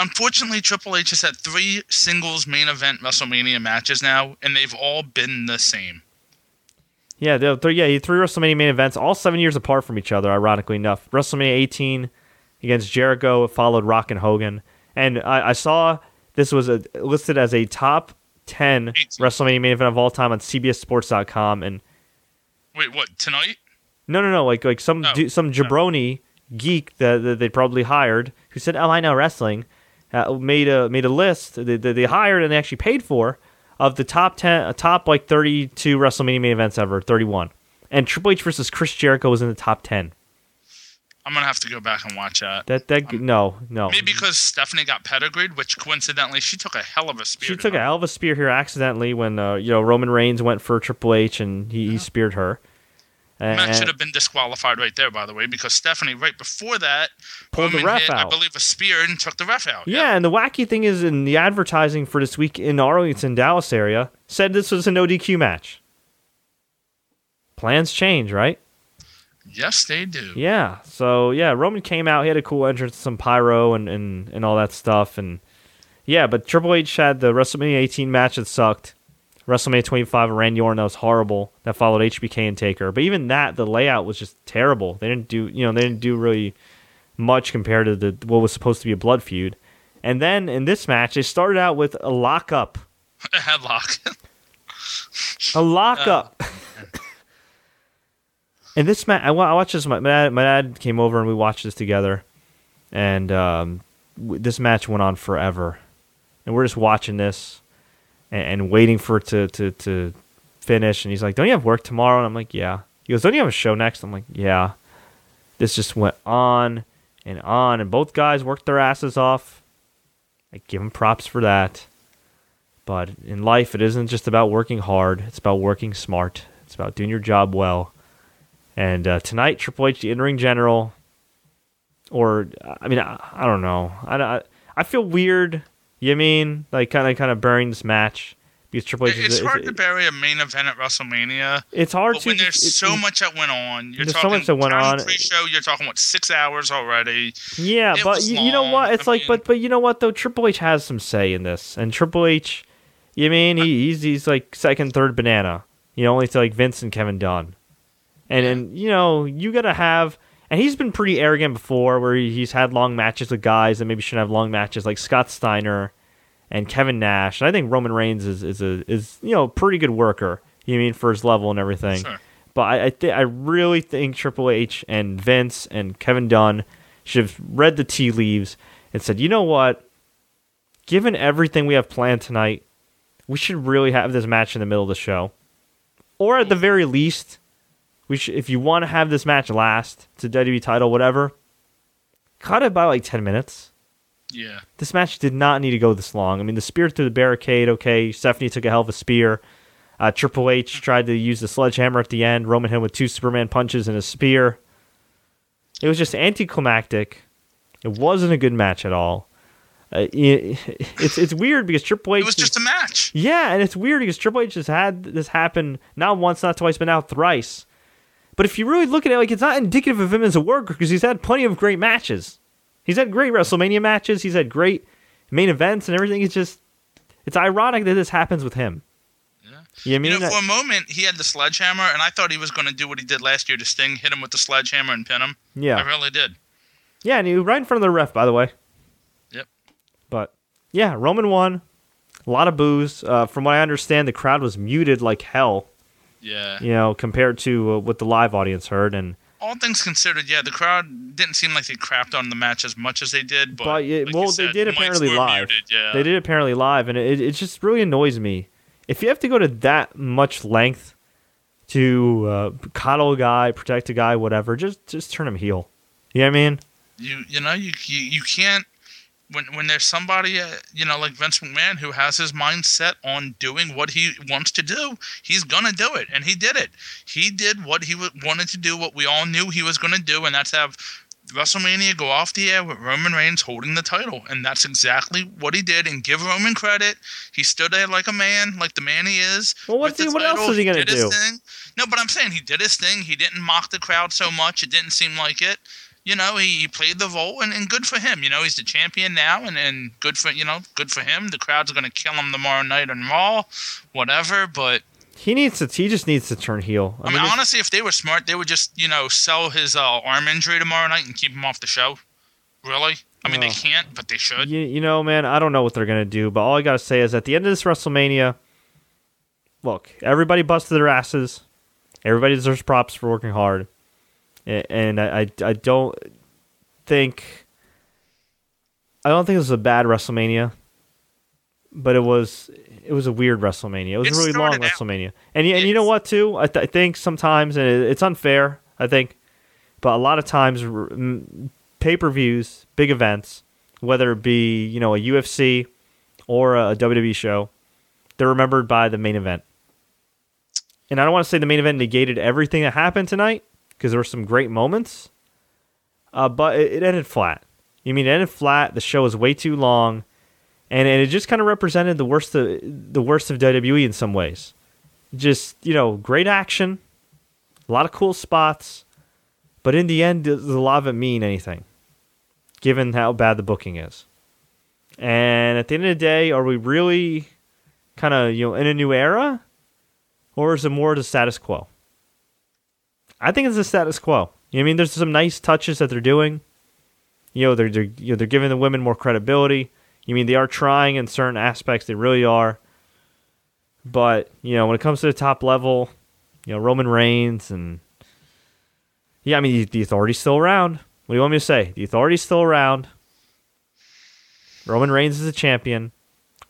Unfortunately, Triple H has had three singles main event WrestleMania matches now, and they've all been the same. Yeah, the three, yeah, three WrestleMania main events, all seven years apart from each other, ironically enough. WrestleMania eighteen against Jericho followed Rock and Hogan. And I, I saw this was a, listed as a top ten eighteen WrestleMania main event of all time on C B S Sports dot com. And wait, what, tonight? No, no, no, like like some oh. some jabroni oh. geek that, that they probably hired who said, oh, I know wrestling. Uh, made a made a list that they, they hired and they actually paid for of the top ten, top like thirty-two WrestleMania main events ever, thirty-one, and Triple H versus Chris Jericho was in the top ten. I'm gonna have to go back and watch that. That that um, no no maybe because Stephanie got pedigreed, which coincidentally she took a hell of a spear. She took her. a hell of a spear here accidentally when uh, you know Roman Reigns went for Triple H and he, yeah. he speared her. And that should have been disqualified right there, by the way, because Stephanie, right before that, pulled Roman the ref hit, out. I believe, a spear and took the ref out. Yeah, yeah, and the wacky thing is in the advertising for this week in Arlington, Dallas area, said this was an O D Q match. Plans change, right? Yes, they do. Yeah, so, yeah, Roman came out. He had a cool entrance, some pyro and, and, and all that stuff. And yeah, but Triple H had the WrestleMania eighteen match that sucked. WrestleMania twenty-five, Randy Orton, that was horrible. That followed H B K and Taker. But even that, the layout was just terrible. They didn't do, you know, they didn't do really much compared to the what was supposed to be a blood feud. And then in this match, they started out with a lockup. A headlock. a lockup. Uh, and this match, I watched this. My dad, my dad came over and we watched this together. And um, this match went on forever. And we're just watching this. And waiting for it to, to, to finish. And he's like, don't you have work tomorrow? And I'm like, yeah. He goes, don't you have a show next? I'm like, yeah. This just went on and on. And both guys worked their asses off. I give them props for that. But in life, it isn't just about working hard. It's about working smart. It's about doing your job well. And uh, tonight, Triple H, the in-ring general, or, I mean, I, I don't know. I, I, I feel weird, you mean, like kind of kind of burying this match. Because Triple H is, it's hard is, to bury a main event at WrestleMania. It's hard but to. When there's it, so it, much that went on, you're talking so much that went on. Pre-show, you're talking what six hours already. Yeah, it but you, you know what? It's I like, mean, but but you know what though? Triple H has some say in this, and Triple H, you mean he, he's he's like second, third banana. You know, only to like Vince and Kevin Dunn, and yeah. and you know you gotta have. And he's been pretty arrogant before, where he, he's had long matches with guys that maybe shouldn't have long matches, like Scott Steiner. And Kevin Nash, and I think Roman Reigns is is a is you know pretty good worker. You mean for his level and everything, sure. But I I, th- I really think Triple H and Vince and Kevin Dunn should have read the tea leaves and said, you know what, given everything we have planned tonight, we should really have this match in the middle of the show, or at the very least, we should, if you want to have this match last to W W E title, whatever, cut it by like ten minutes. Yeah, this match did not need to go this long. I mean, the spear through the barricade, okay, Stephanie took a hell of a spear. Uh, Triple H tried to use the sledgehammer at the end. Roman hit him with two Superman punches and a spear. It was just anticlimactic. It wasn't a good match at all. Uh, it, it's it's weird because Triple H... It was just a match. Yeah, and it's weird because Triple H has had this happen not once, not twice, but now thrice. But if you really look at it, like, it's not indicative of him as a worker because he's had plenty of great matches. He's had great WrestleMania matches. He's had great main events and everything. It's just, it's ironic that this happens with him. Yeah. You know, I mean? you know for a moment, he had the sledgehammer, and I thought he was going to do what he did last year to Sting, hit him with the sledgehammer and pin him. Yeah. I really did. Yeah, and he was right in front of the ref, by the way. Yep. But, yeah, Roman won. A lot of boos. Uh, from what I understand, the crowd was muted like hell. Yeah. You know, compared to uh, what the live audience heard, and all things considered, yeah, the crowd didn't seem like they crapped on the match as much as they did. But, but it, like well, said, they did apparently live. Muted, yeah. They did apparently live, and it it just really annoys me. If you have to go to that much length to uh, coddle a guy, protect a guy, whatever, just just turn him heel. You know what I mean? You you know you you, you can't when when there's somebody uh, you know like Vince McMahon who has his mindset on doing what he wants to do, he's gonna do it, and he did it. He did what he w- wanted to do, what we all knew he was gonna do, and that's have WrestleMania go off the air with Roman Reigns holding the title, and that's exactly what he did. And give Roman credit, he stood there like a man, like the man he is. Well, what, he, what else is he gonna he do? No, but I'm saying he did his thing. He didn't mock the crowd so much. It didn't seem like it. You know, he, he played the role, and, and good for him. You know, he's the champion now, and, and good for you know, good for him. The crowd's going to kill him tomorrow night on Raw, whatever. But he needs to. He just needs to turn heel. I, I mean, mean, honestly, if they were smart, they would just you know sell his uh, arm injury tomorrow night and keep him off the show. Really, I mean, uh, they can't, but they should. You, you know, man, I don't know what they're going to do, but all I got to say is at the end of this WrestleMania, look, everybody busted their asses. Everybody deserves props for working hard. And I, I don't think I don't think it was a bad WrestleMania, but it was it was a weird WrestleMania. It was it a really long out. WrestleMania, and and it's, you know what too? I, th- I think sometimes, and it's unfair, I think, but a lot of times pay-per-views, big events, whether it be you know a U F C or a W W E show, they're remembered by the main event. And I don't want to say the main event negated everything that happened tonight, because there were some great moments, uh, but it, it ended flat. You mean it ended flat? The show was way too long, and, and it just kind of represented the worst of the worst of W W E in some ways. Just you know, great action, a lot of cool spots, but in the end, does a lot of it mean anything? Given how bad the booking is, and at the end of the day, are we really kind of you know in a new era, or is it more the status quo? I think it's the status quo. You know what I mean, there's some nice touches that they're doing. You know, they're they're you know they're giving the women more credibility. You mean they are trying in certain aspects, they really are. But you know, when it comes to the top level, you know Roman Reigns and yeah, I mean the, the authority's still around. What do you want me to say? The authority's still around. Roman Reigns is a champion.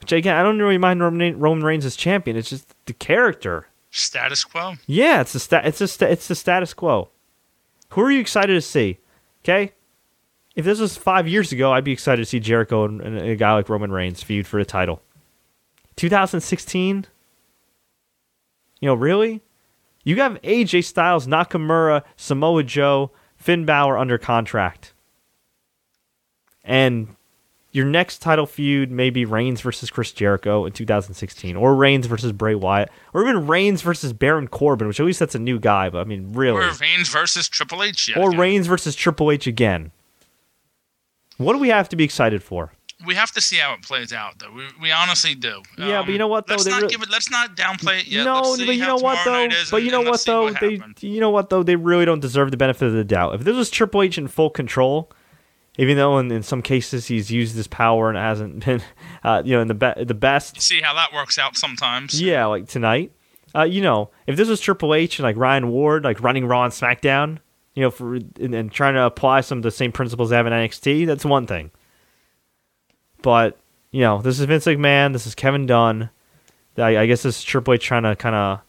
Which again, I don't really mind Roman, Roman Reigns as champion. It's just the character. Status quo? Yeah, it's the sta- it's the sta- it's the status quo. Who are you excited to see? Okay, if this was five years ago, I'd be excited to see Jericho and, and a guy like Roman Reigns feud for the title. twenty sixteen? You know, really? You have A J Styles, Nakamura, Samoa Joe, Finn Balor under contract. And your next title feud may be Reigns versus Chris Jericho in two thousand sixteen, or Reigns versus Bray Wyatt, or even Reigns versus Baron Corbin, which at least that's a new guy, but I mean, really. Or Reigns versus Triple H. Yet or again. Reigns versus Triple H again. What do we have to be excited for? We have to see how it plays out, though. We, we honestly do. Yeah, um, but you know what, though? Let's not, really, give it, let's not downplay it yet. No, let's see but you know what, though? But and, you know what, though? What they, you know what, though? They really don't deserve the benefit of the doubt. If this was Triple H in full control, even though in, in some cases he's used his power and it hasn't been, uh, you know, in the, be- the best. You see how that works out sometimes. Yeah, like tonight. Uh, you know, if this was Triple H and like Ryan Ward, like running Raw and SmackDown, you know, for and, and trying to apply some of the same principles they have in N X T, that's one thing. But, you know, this is Vince McMahon. This is Kevin Dunn. I, I guess this is Triple H trying to kind of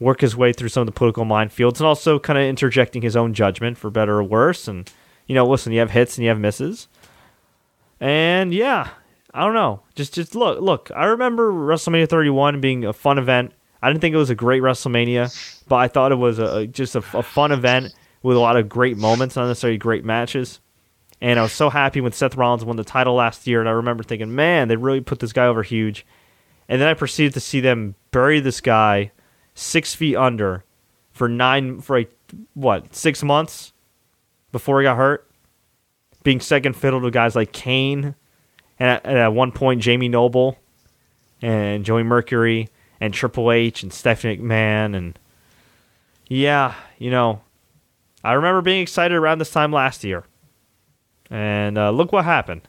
work his way through some of the political minefields and also kind of interjecting his own judgment for better or worse. And, you know, listen, you have hits and you have misses. And, yeah, I don't know. Just just look. Look, I remember WrestleMania thirty-one being a fun event. I didn't think it was a great WrestleMania, but I thought it was a just a, a fun event with a lot of great moments, not necessarily great matches. And I was so happy when Seth Rollins won the title last year, and I remember thinking, man, they really put this guy over huge. And then I proceeded to see them bury this guy six feet under for nine, for like, what, six months before he got hurt, being second fiddle to guys like Kane, and at, and at one point Jamie Noble, and Joey Mercury, and Triple H, and Stephanie McMahon, and yeah, you know, I remember being excited around this time last year. And uh, look what happened.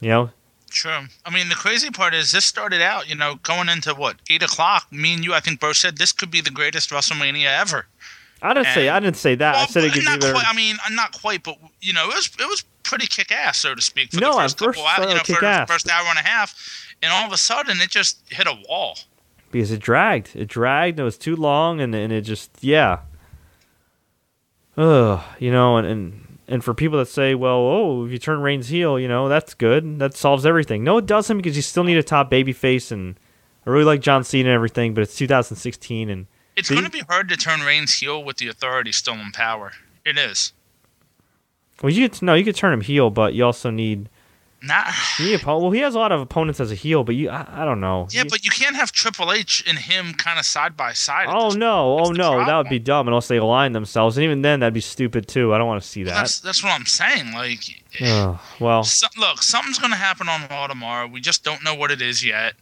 You know? True. I mean, the crazy part is this started out, you know, going into, what, eight o'clock? Me and you, I think, both said this could be the greatest WrestleMania ever. I didn't and, say I didn't say that. Well, I said it could be better. I mean, not quite, but, you know, it was it was pretty kick-ass, so to speak, for no, the first, first couple hours, you know, for the first hour and a half. And all of a sudden, it just hit a wall. Because it dragged. It dragged. It was too long, and, and it just, yeah. Ugh. You know, and... and And for people that say, well, oh, if you turn Reigns heel, you know, that's good. That solves everything. No, it doesn't, because you still need a top babyface. And I really like John Cena and everything, but it's two thousand sixteen. And it's going to be hard to turn Reigns heel with the authority still in power. It is. Well, you could, no, you could turn him heel, but you also need... Nah. He, well, he has a lot of opponents as a heel, but you, I, I don't know. Yeah, he, but you can't have Triple H and him kind of side by side. Oh, no. Oh, no. Problem. That would be dumb unless they align themselves. And even then, that'd be stupid, too. I don't want to see well, that. That's, that's what I'm saying. Like, oh, well, so, look, something's going to happen on Raw tomorrow. We just don't know what it is yet.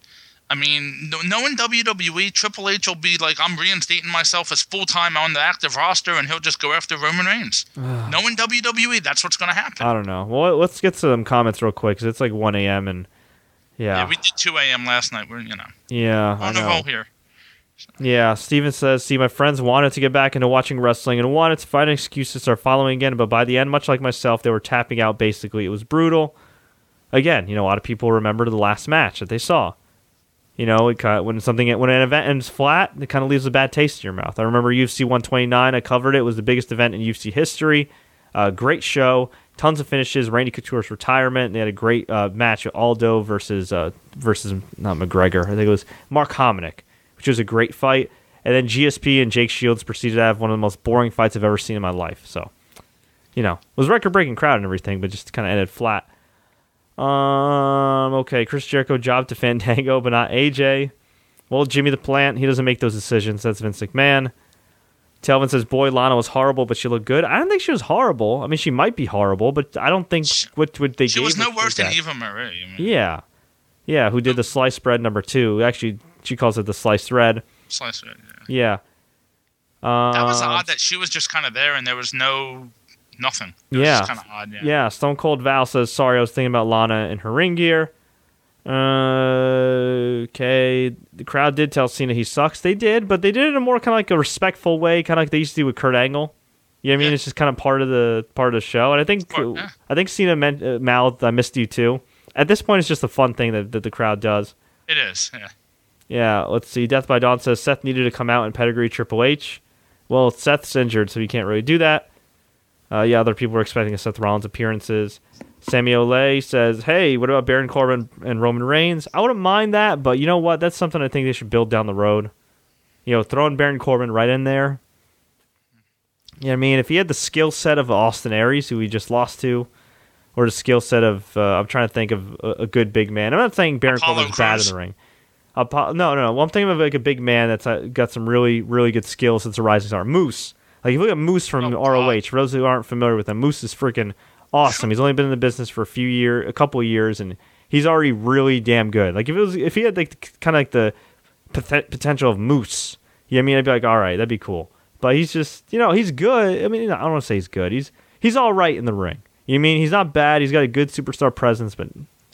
I mean, knowing W W E, Triple H will be like, I'm reinstating myself as full-time on the active roster, and he'll just go after Roman Reigns. Knowing W W E, that's what's going to happen. I don't know. Well, let's get to them comments real quick, because it's like one a.m. and yeah. Yeah, we did two a.m. last night. We're, you know. Yeah, on a roll here. So. Yeah, Steven says, see, my friends wanted to get back into watching wrestling and wanted to find an excuse to start following again, but by the end, much like myself, they were tapping out, basically. It was brutal. Again, you know, a lot of people remember the last match that they saw. You know, it kind of, when something when an event ends flat, it kind of leaves a bad taste in your mouth. I remember U F C one twenty-nine. I covered it. It was the biggest event in U F C history. Uh, great show. Tons of finishes. Randy Couture's retirement. They had a great uh, match with Aldo versus, uh, versus not McGregor. I think it was Mark Hominick, which was a great fight. And then G S P and Jake Shields proceeded to have one of the most boring fights I've ever seen in my life. So, you know, it was a record-breaking crowd and everything, but just kind of ended flat. Um, okay, Chris Jericho job to Fandango, but not A J. Well, Jimmy the Plant, he doesn't make those decisions. That's Vince McMahon. Telvin says, boy, Lana was horrible, but she looked good. I don't think she was horrible. I mean, she might be horrible, but I don't think she, what would they do. She was no worse than Eva Marie. I mean. Yeah. Yeah, who did the sliced bread number two. Actually, she calls it the sliced bread. Sliced bread, yeah. Yeah. Uh, that was odd that she was just kind of there and there was no... Nothing. It yeah. Kind of odd. Yeah. yeah. Stone Cold Val says, sorry, I was thinking about Lana in her ring gear. Uh, okay. The crowd did tell Cena he sucks. They did, but they did it in a more kind of like a respectful way, kind of like they used to do with Kurt Angle. You know what I mean? Yeah. It's just kind of part of the part of the show. And I think part, yeah. I think Cena meant, uh, mouthed, I missed you too. At this point, it's just a fun thing that, that the crowd does. It is. Yeah. Yeah. Let's see. Death by Dawn says Seth needed to come out and pedigree Triple H. Well, Seth's injured, so he can't really do that. Uh, yeah, other people were expecting a Seth Rollins appearances. Sammy Olay says, hey, what about Baron Corbin and Roman Reigns? I wouldn't mind that, but you know what? That's something I think they should build down the road. You know, throwing Baron Corbin right in there. You know what I mean? If he had the skill set of Austin Aries, who he just lost to, or the skill set of, uh, I'm trying to think of a, a good big man. I'm not saying Baron Corbin's bad in the ring. Apollo, no, no, no. Well, I'm thinking of like a big man that's uh, got some really, really good skills that's a rising star. Moose. Like, if you look at Moose from oh, R O H, God. For those who aren't familiar with him, Moose is freaking awesome. He's only been in the business for a few year, a couple of years, and he's already really damn good. Like, if it was, if he had like kind of like the potential of Moose, you know what I mean? I'd be like, all right, that'd be cool. But he's just, you know, he's good. I mean, I don't want to say he's good. He's he's all right in the ring. You know what I mean? He's not bad. He's got a good superstar presence, but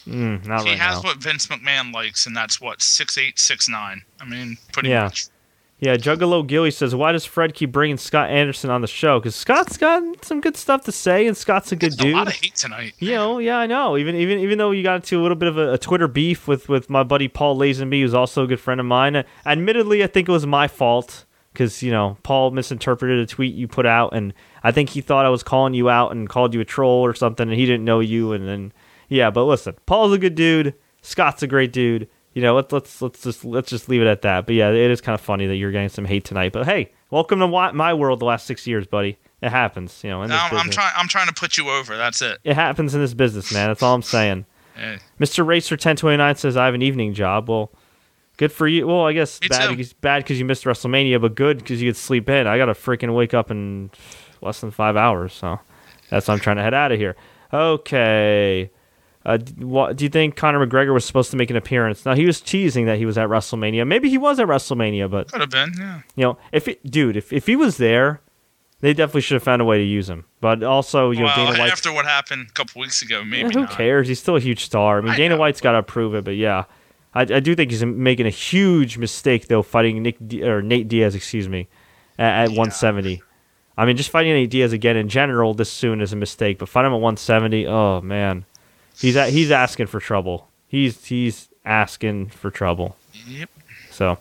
mm, not he right now. He has what Vince McMahon likes, and that's what, six eight, six nine. I mean, pretty yeah. much. Yeah, Juggalo Gilly says, why does Fred keep bringing Scott Anderson on the show? Because Scott's got some good stuff to say, and Scott's a good There's dude. A lot of hate tonight. You know, yeah, I know. Even even even though you got into a little bit of a, a Twitter beef with, with my buddy Paul Lazenby, who's also a good friend of mine. Admittedly, I think it was my fault because, you know, Paul misinterpreted a tweet you put out, and I think he thought I was calling you out and called you a troll or something, and he didn't know you. And then, yeah, but listen, Paul's a good dude. Scott's a great dude. You know, let's let's let's just let's just leave it at that. But yeah, it is kind of funny that you're getting some hate tonight. But hey, welcome to my world. The last six years, buddy, it happens. You know, in this I'm, I'm trying. I'm trying to put you over. That's it. It happens in this business, man. That's all I'm saying. Hey. Mister Racer ten twenty-nine says I have an evening job. Well, good for you. Well, I guess Me bad because, bad because you missed WrestleMania, but good because you could sleep in. I gotta freaking wake up in less than five hours, so that's why I'm trying to head out of here. Okay. Uh, do you think Conor McGregor was supposed to make an appearance? Now, he was teasing that he was at WrestleMania. Maybe he was at WrestleMania, but... Could have been, yeah. You know, if it, dude, if, if he was there, they definitely should have found a way to use him. But also, you well, know, Dana White... after what happened a couple weeks ago, maybe yeah, who not. Who cares? He's still a huge star. I mean, I Dana know. White's got to approve it, but yeah. I, I do think he's making a huge mistake, though, fighting Nick D- or Nate Diaz, excuse me, at, at yeah. one seventy. I mean, just fighting Nate Diaz again in general this soon is a mistake, but fighting him at one seventy, oh, man. He's a, he's asking for trouble. He's he's asking for trouble. Yep. So,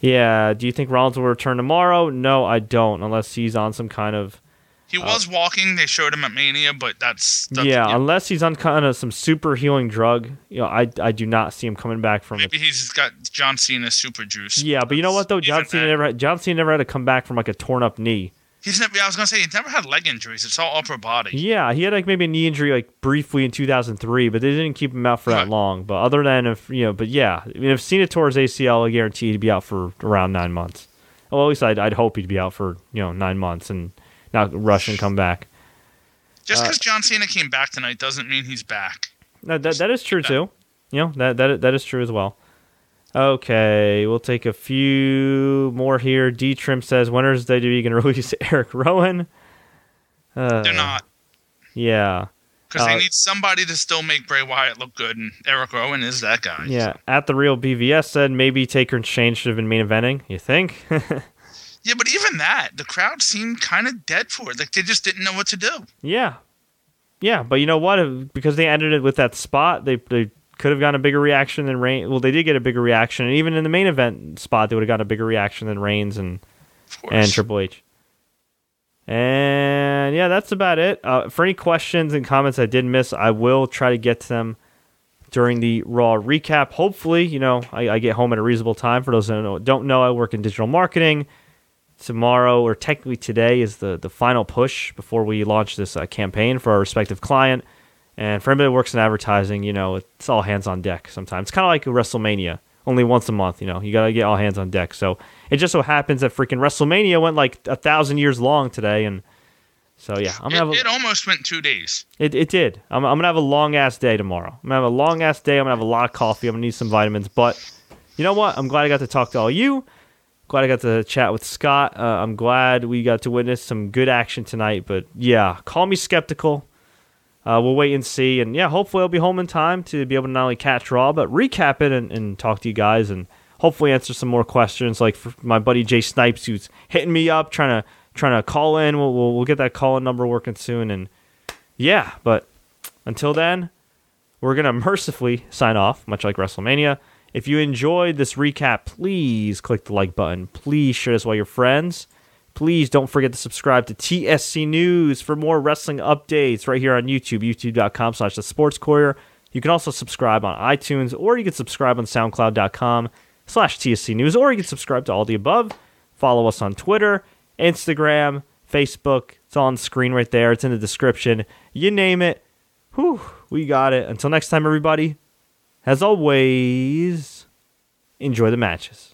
yeah. Do you think Rollins will return tomorrow? No, I don't, unless he's on some kind of... He uh, was walking. They showed him at Mania, but that's... that's yeah, yeah, unless he's on kind of some super healing drug. You know, I, I do not see him coming back from... Maybe a, he's got John Cena's super juice. Yeah, but you know what, though? John Cena, never had, John Cena never had to come back from like a torn-up knee. He's never, I was going to say, he's never had leg injuries. It's all upper body. Yeah, he had like maybe a knee injury like briefly in two thousand three, but they didn't keep him out for that huh. long. But other than, if you know, but yeah, I mean, if Cena tore his A C L, I guarantee he'd be out for around nine months. Well, at least I'd, I'd hope he'd be out for, you know, nine months and not rush and come back. Just because uh, John Cena came back tonight doesn't mean he's back. No, that That is true, too. You know, that that that is true as well. Okay, we'll take a few more here. D Trim says, when is W W E going to release Eric Rowan? Uh, They're not. Yeah. Because uh, they need somebody to still make Bray Wyatt look good, and Eric Rowan is that guy. Yeah, so. At the Real B V S said, maybe Taker and Shane should have been main eventing. You think? Yeah, but even that, the crowd seemed kind of dead for it. Like, they just didn't know what to do. Yeah. Yeah, but you know what? Because they ended it with that spot, they... they could have gotten a bigger reaction than Reigns. Well, they did get a bigger reaction, and even in the main event spot, they would have gotten a bigger reaction than Reigns and and Triple H. And yeah, that's about it. Uh, for any questions and comments I did miss, I will try to get to them during the Raw recap. Hopefully, you know, I, I get home at a reasonable time. For those who don't know, don't know, I work in digital marketing. Tomorrow, or technically today, is the, the final push before we launch this uh, campaign for our respective client. And for anybody that works in advertising, you know, it's all hands on deck sometimes. It's kind of like WrestleMania, only once a month, you know. You got to get all hands on deck. So it just so happens that freaking WrestleMania went like a thousand years long today. And so, yeah. I'm gonna it, have a, it almost went two days. It it did. I'm, I'm going to have a long-ass day tomorrow. I'm going to have a long-ass day. I'm going to have a lot of coffee. I'm going to need some vitamins. But you know what? I'm glad I got to talk to all you. Glad I got to chat with Scott. Uh, I'm glad we got to witness some good action tonight. But, yeah, call me skeptical. Uh, we'll wait and see, and yeah, hopefully I'll be home in time to be able to not only catch Raw, but recap it and, and talk to you guys, and hopefully answer some more questions. Like for my buddy Jay Snipes, who's hitting me up, trying to trying to call in. We'll we'll, we'll get that call-in number working soon, and yeah. But until then, we're gonna mercifully sign off, much like WrestleMania. If you enjoyed this recap, please click the like button. Please share this with your friends. Please don't forget to subscribe to T S C News for more wrestling updates right here on YouTube, youtube.com slash the sports courier. You can also subscribe on iTunes, or you can subscribe on soundcloud.com slash TSC News, or you can subscribe to all the above. Follow us on Twitter, Instagram, Facebook. It's on screen right there. It's in the description. You name it. Whew, we got it. Until next time, everybody, as always, enjoy the matches.